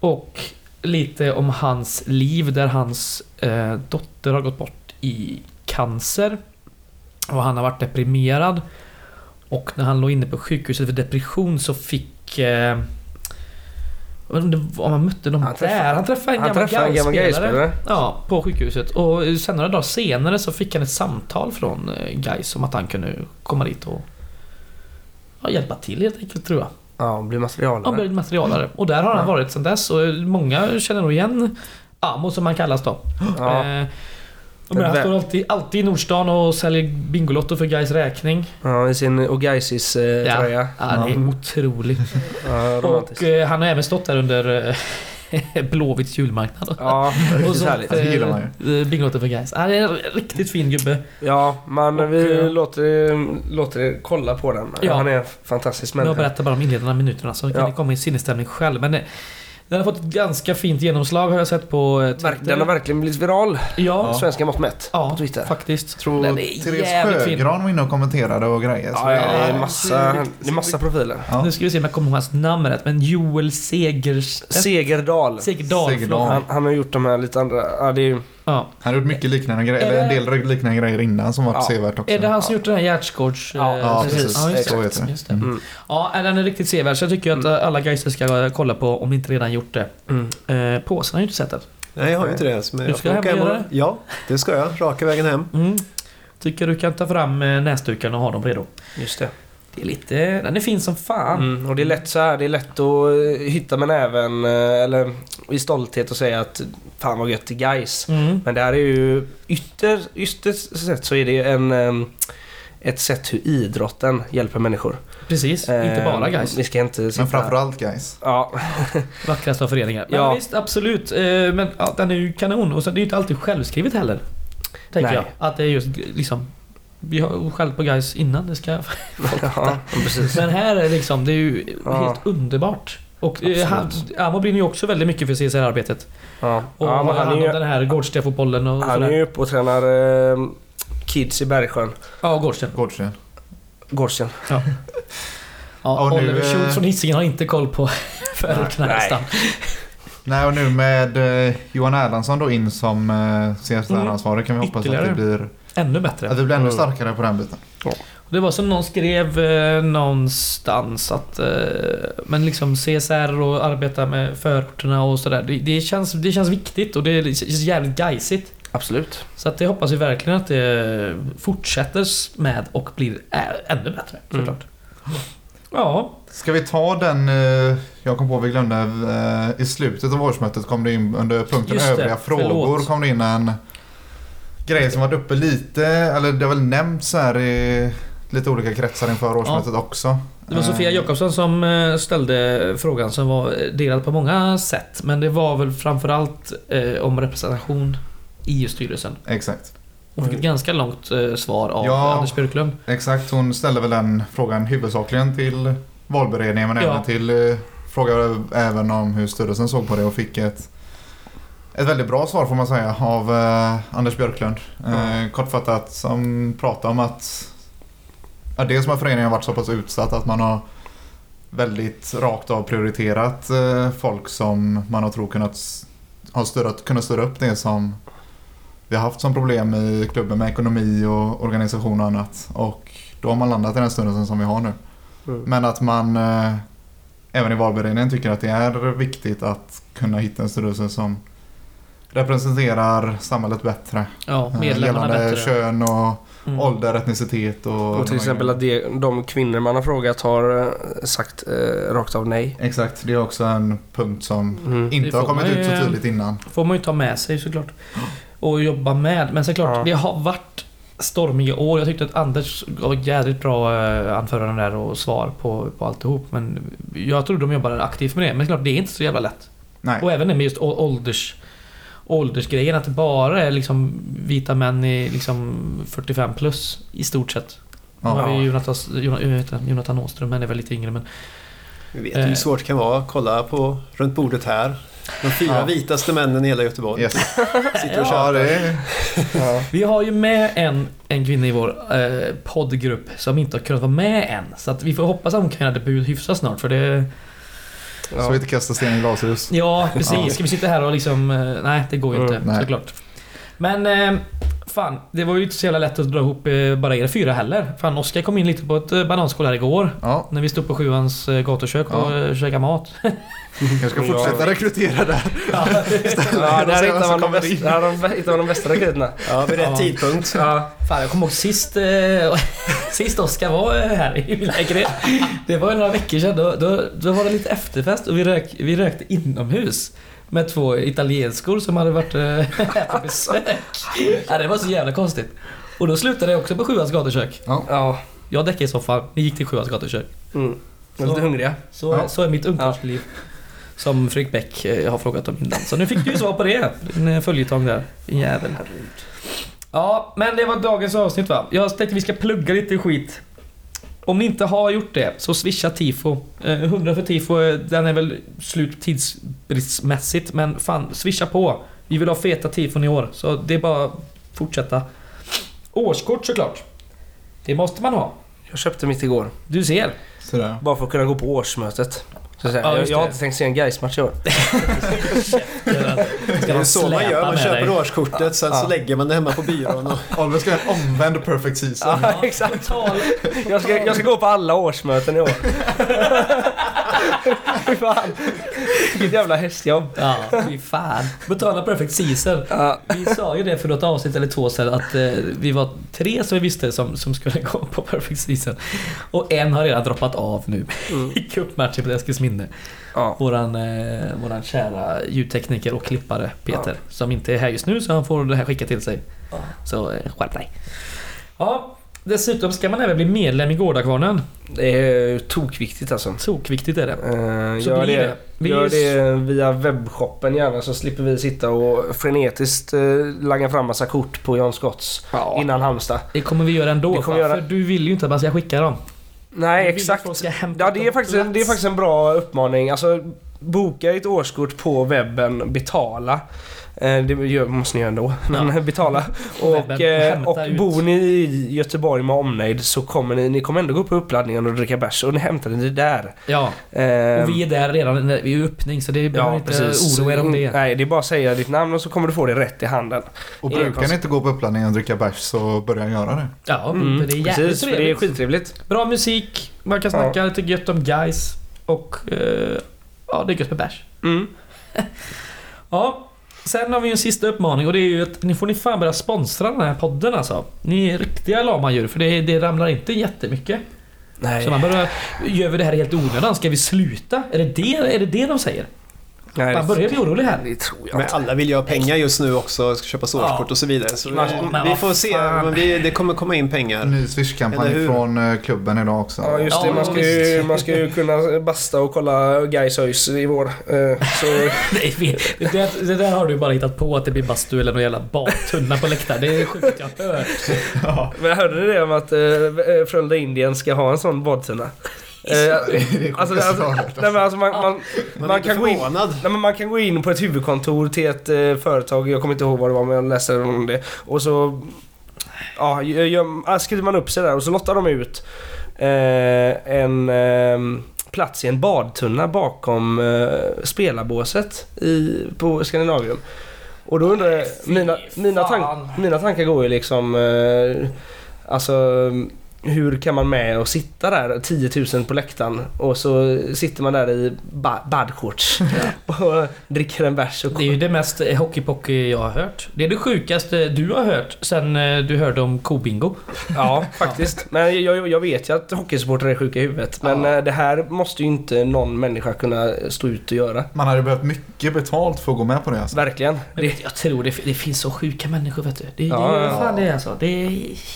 och lite om hans liv, där hans eh, dotter har gått bort i cancer, och han har varit deprimerad, och när han låg inne på sjukhuset för depression så fick eh, om man mötte dem han träffade, där. Han träffade en han gammal, träffade gammal Guys-spelare. Ja, på sjukhuset. Och sen några dagar senare så fick han ett samtal från Guys om att han kunde komma dit och ja, hjälpa till helt enkelt, tror jag. Ja, och bli materialare. Ja, bli materialare. Och där har han ja. varit sedan dess. Och många känner nog igen Amo, som han kallas då. Ja. Eh, Men han står alltid, alltid i Nordstan och säljer bingolotto för Guys räkning. Ja, i sin Ogaisis eh, ja. tröja. Ja, det är mm. otroligt. Ja, och eh, han har även stått där under Blåvitts julmarknad. Ja, det är så härligt. Det gillar man ju. Bingolotto för Guys. Han är en riktigt fin gubbe. Ja, men och, vi och, låter, låter er kolla på den. Ja. Han är fantastisk människa. Jag berättar bara om inledande minuterna så ja. kan ni komma i sinnesstämning själv. Men den har fått ett ganska fint genomslag, har jag sett på Twitter. Den har verkligen blivit viral. Ja. Svenska mått mätt ja, på Twitter. Faktiskt. Tror den är Therese Sjögran var inne och kommenterade och grejer. Ja, ja, det är massa, det är massa profiler. Ja. Nu ska vi se om jag kommer ihåg hans namn rätt. Men Joel Segers... Segerdal. Segerdal. Segerdal. Han, han har gjort de här lite andra... Ja, det är ju... Ja. Han har gjort mycket liknande grejer, eller en del liknande grejer innan som var ja. sevärd också. Är det han som ja. gjort den här hjärtskorts? Ja, eh, ja precis. Ja, just det. Just det. Just det. Mm. Ja, den är riktigt sevärd, så jag tycker mm. att alla Geiser ska kolla på om ni inte redan gjort det. Mm. Eh, påsen har ju inte sett det. Nej, jag har ju inte det. Men du ska jag hem och göra det? Ja, det ska jag. Raka vägen hem. Mm. Tycker du kan ta fram näsdukarna och ha dem redo. Just det. Det är lite, den är fin som fan. Mm, och det är lätt så här, det är lätt att hitta men även eller i stolthet att säga att fan vad gött till Guys. Mm. Men det här är ju ytter, ytterst sett så är det en ett sätt hur idrotten hjälper människor. Precis, eh, inte bara Guys. Vi ska inte men framförallt Guys. Ja. Vackraste av föreningar. Men ja. visst, absolut. Men ja, den är ju kanon och sen det är ju inte alltid självskrivet heller. Tänker Nej. jag att det är just liksom vi har skällt på Guys innan det ska ja, precis. Men här är liksom det är ju ja. helt underbart. Och han, han brinner ju också väldigt mycket för C S R-arbetet. Ja. Och ja, han, han är den här Gårdsten-fotbollen och han är ju uppe och tränar eh, kids i Bergsjön. Ja, Gårdsten. Gårdsten. Gårdsten. Ja. Ja, och Oliver Schultz från Hisingen har inte koll på förknästan. Nej, och nu med eh, Johan Erlandsson då in som eh, C S R-ansvarig kan vi hoppas Ytterligare. att det blir ännu bättre. Att det blir ännu starkare på den biten. Ja. Det var som någon skrev eh, någonstans att eh, men liksom C S R och arbeta med förorterna och sådär. Det, det, känns, det känns viktigt och det är jävligt Guysigt. Absolut. Så att det hoppas vi verkligen att det fortsätter med och blir ä- ännu bättre. Såklart. Mm. Ja. Ska vi ta den, jag kom på vi glömde, i slutet av årsmötet kom det in under punkten Just det, övriga frågor förlåt. kom det in en grej som var uppe lite, eller det har väl nämnts här i lite olika kretsar inför årsmötet ja. också. Det var Sofia Jakobsson som ställde frågan som var delad på många sätt, men det var väl framförallt om representation i styrelsen. Exakt. Hon fick ett ganska långt svar av ja, Anders Björklund. Exakt, hon ställde väl den frågan huvudsakligen till valberedningen men ja. även till eh, frågade även om hur styrelsen såg på det och fick ett ett väldigt bra svar får man säga av eh, Anders Björklund. Eh, ja. Kortfattat som pratar om att ja, det som har föreningen varit så pass utsatt att man har väldigt rakt av prioriterat eh, folk som man har tro kunnat har styrat, kunnat styra upp det som vi har haft som problem i klubben med ekonomi och organisation och annat. Och då har man landat i den styrelsen som vi har nu. Mm. Men att man eh, även i valberedningen tycker att det är viktigt att kunna hitta en styrelse som representerar samhället bättre. Ja, medlemmarna eh, bättre. Kön och mm. ålder, etnicitet. Och, och till exempel att de, de kvinnor man har frågat har sagt eh, rakt av nej. Exakt, det är också en punkt som mm. inte har kommit ju, ut så tydligt innan. Får man ju ta med sig såklart. Och jobba med. Men såklart, ja. det har varit stormiga år. Jag tyckte att Anders gav ett jävligt bra anförande där och svar på, på alltihop. Men jag tror de jobbar aktivt med det. Men klart, det är inte så jävla lätt. Nej. Och även med just ålders, åldersgrejen. Att det bara är liksom vita män i liksom fyrtiofem plus i stort sett. Ja. Vi Jonathan, Jonathan, Jonathan Åström är väl lite yngre. Men, vi vet eh, hur svårt det kan vara. Kolla på runt bordet här. De fyra ja. vitaste männen i hela Göteborg. Yes. Sitter och ja, det. Ja. Vi har ju med en, en kvinna i vår eh, poddgrupp som inte har kunnat vara med än. Så att vi får hoppas att hon kan göra debut hyfsat snart. För det... Ja. Så vi inte kastar sten i glashus. Ja, precis. Ja. Ska vi sitta här och liksom... Nej, det går ju inte. Mm, såklart. Men eh, fan, det var ju inte så jävla lätt att dra ihop bara er fyra heller. Fan, Oskar kom in lite på ett bananskål här igår, ja. När vi stod på sjuans gatukök och ja. käkade mat. Jag ska fortsätta rekrytera där. Ja, ja där hittar man de bästa, ja, de, hittar man de bästa rekryterna. Ja, vid rätt ja. tidpunkt. Ja. Fan, jag kommer ihåg sist, eh, sist Oskar var här i lägret. Det var några veckor sedan, då, då, då var det lite efterfest och vi, rök, vi rökte inomhus. Med två italienskor som hade varit på besök. Ja, det var så jävla konstigt. Och då slutade jag också på sjuans gatukök. Ja. Ja. Jag däckade i soffan, vi gick till sjuans gatukök. Mm. Så, lite hungriga. Så, ja. så är mitt ungdomsliv. Ja. Som Fredrik Bäck har frågat om innan. Så nu fick du ju svar på det. En följetong där. Jävel. Ja, men det var dagens avsnitt, va? Jag tänkte vi ska plugga lite skit. Om ni inte har gjort det, så swisha Tifo. hundra för Tifo, den är väl slut tidsbristmässigt. Men fan, swisha på. Vi vill ha feta Tifon i år. Så det är bara att fortsätta. Årskort såklart. Det måste man ha. Jag köpte mitt igår. Du ser. Sådär. Bara för att kunna gå på årsmötet. Så så här, ja, jag, jag har inte tänkt se en Guys-match i år. Det är så man gör, man köper årskortet, ja, sen ja. så lägger man det hemma på byrån och Oliver ska ha en omvänd perfect season. Ja, exakt. Jag ska, jag ska gå på alla årsmöten i år. Fy fan. Vilket jävla hästjobb. Ja, fy fan. Betala perfect season. Ja. Vi sa ju det för något avsnitt eller två sedan att eh, vi var tre som vi visste som, som skulle gå på perfect season. Och en har redan droppat av nu mm. i cupmatchen på Eskilsminne. Ja. Våran, eh, våran kära ljudtekniker och klippare Peter, ja. som inte är här just nu, så han får det här skickat till sig. Ja. Så eh, skärp dig. Ja. Dessutom ska man även bli medlem i Gårdakvarnen. Det är tokviktigt alltså. Tokviktigt är det. Uh, så gör blir det. det. Gör det via webbshoppen gärna, så slipper vi sitta och frenetiskt uh, langa fram massa kort på Jan Skotts ja. innan Halmstad. Det kommer vi göra ändå, vi kommer göra... för du vill ju inte att man ska skicka dem. Nej, exakt. Ja, det är faktiskt det är faktiskt en bra uppmaning. Alltså, boka ett årskort på webben, betala. Det måste ni göra ändå, men ja. betala. Och, Webben, och, och bor ni i Göteborg med omnejd, så kommer ni, ni kommer ändå gå upp på uppladdningen och dricka bärs, och ni hämtar det där. Ja, eh, och vi är där redan vid öppning, så det behöver ja, inte precis. oroa er om det. Nej, det är bara att säga ditt namn och så kommer du få det rätt i handen. Och brukar ni inte gå på uppladdningen och dricka bärs, så börjar ni göra det. Ja, mm. det är jävligt precis, trevligt. Det är skittrevligt. Bra musik, man kan snacka ja. lite gött om Guys. Och eh, ja, det är gött med bärs. Mm. Ja. Sen har vi en sista uppmaning, och det är ju att ni får ni fan börja sponsra den här podden alltså. Ni är riktiga lamadjur, för det, det ramlar inte jättemycket. Nej. Så man börjar, gör vi det här helt onödan? Ska vi sluta? Är det det, är det, det de säger? Nej, man börjar bli orolig här. Det tror jag. Men alla vill ju ha pengar just nu också, ska köpa sårskort ja. och så vidare. Så man, vi, vi får se, men vi, det kommer komma in pengar. Ny swishkampanj från klubben idag också. Ja, just det. Ja, man, ska ju, man ska ju kunna basta och kolla Guys Oys i vår. Så. Nej, det, där, det där har du bara hittat på, att det blir bastu eller någon jävla badtunna på läktaren. Det är sjukt jag hör. Ja. Men jag hörde det om att äh, Frölunda Indien ska ha en sån badtunna. Man kan gå in på ett huvudkontor till ett eh, företag, jag kommer inte ihåg vad det var, men jag läste om det, och så ja, jag, jag, skriver man upp sig där, och så lottar de ut eh, en eh, plats i en badtunna bakom eh, spelarbåset i, på Skandinavium. Och då undrar jag, mina, mina, tank, mina tankar går ju liksom eh, alltså, hur kan man med och sitta där tio tusen på läktaren, och så sitter man där i ba- badshorts och dricker en bärs och... Det är ju det mest hockeypocky jag har hört. Det är det sjukaste du har hört sen du hörde om kobingo. Ja, faktiskt. Men jag, jag vet ju att hockeysupportrar är sjuka i huvudet, men ja. det här måste ju inte någon människa kunna stå ut och göra. Man hade behövt mycket betalt för att gå med på det alltså. Verkligen. Det, jag tror det, det finns så sjuka människor, vet du. Det är ja, fan ja. det alltså. Det är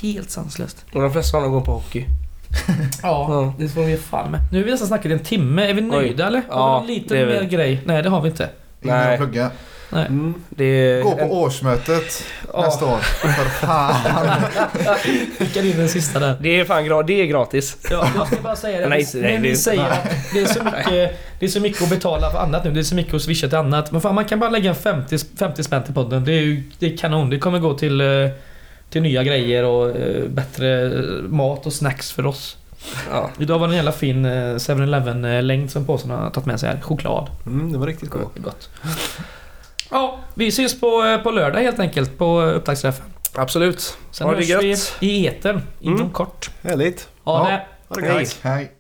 helt sanslöst. Och de flesta har på hockey. Ja, det får vi fan med. Nu har vi nästan snackat en timme. Är vi nöjda Oj. eller? Ja, har vi en liten mer vi. grej? Nej, det har vi inte. Nej. Plugga. Nej. Mm, det är... Gå på en... årsmötet ja. nästa år. För fan. Vilka är den sista där? Det är fan gra- det är gratis. Ja, jag ska bara säga det. Nej, nej, nej, vi säger att det är så mycket, det är så mycket att betala för annat nu. Det är så mycket att swisha till annat. Men fan, man kan bara lägga en femtio, femtio spänn till podden. Det är ju, det är kanon. Det kommer gå till till nya grejer och eh, bättre mat och snacks för oss. Ja. Idag var det en jävla fin eh, sju eleven-längd som påsen har tagit med sig här. Choklad. Mm, det var riktigt gott. gott. Ja, vi ses på, på lördag helt enkelt på upptaktsträffen. Absolut. Sen hörs vi i etern inom mm. kort. Härligt. Ha det. Ha det gott. Hej.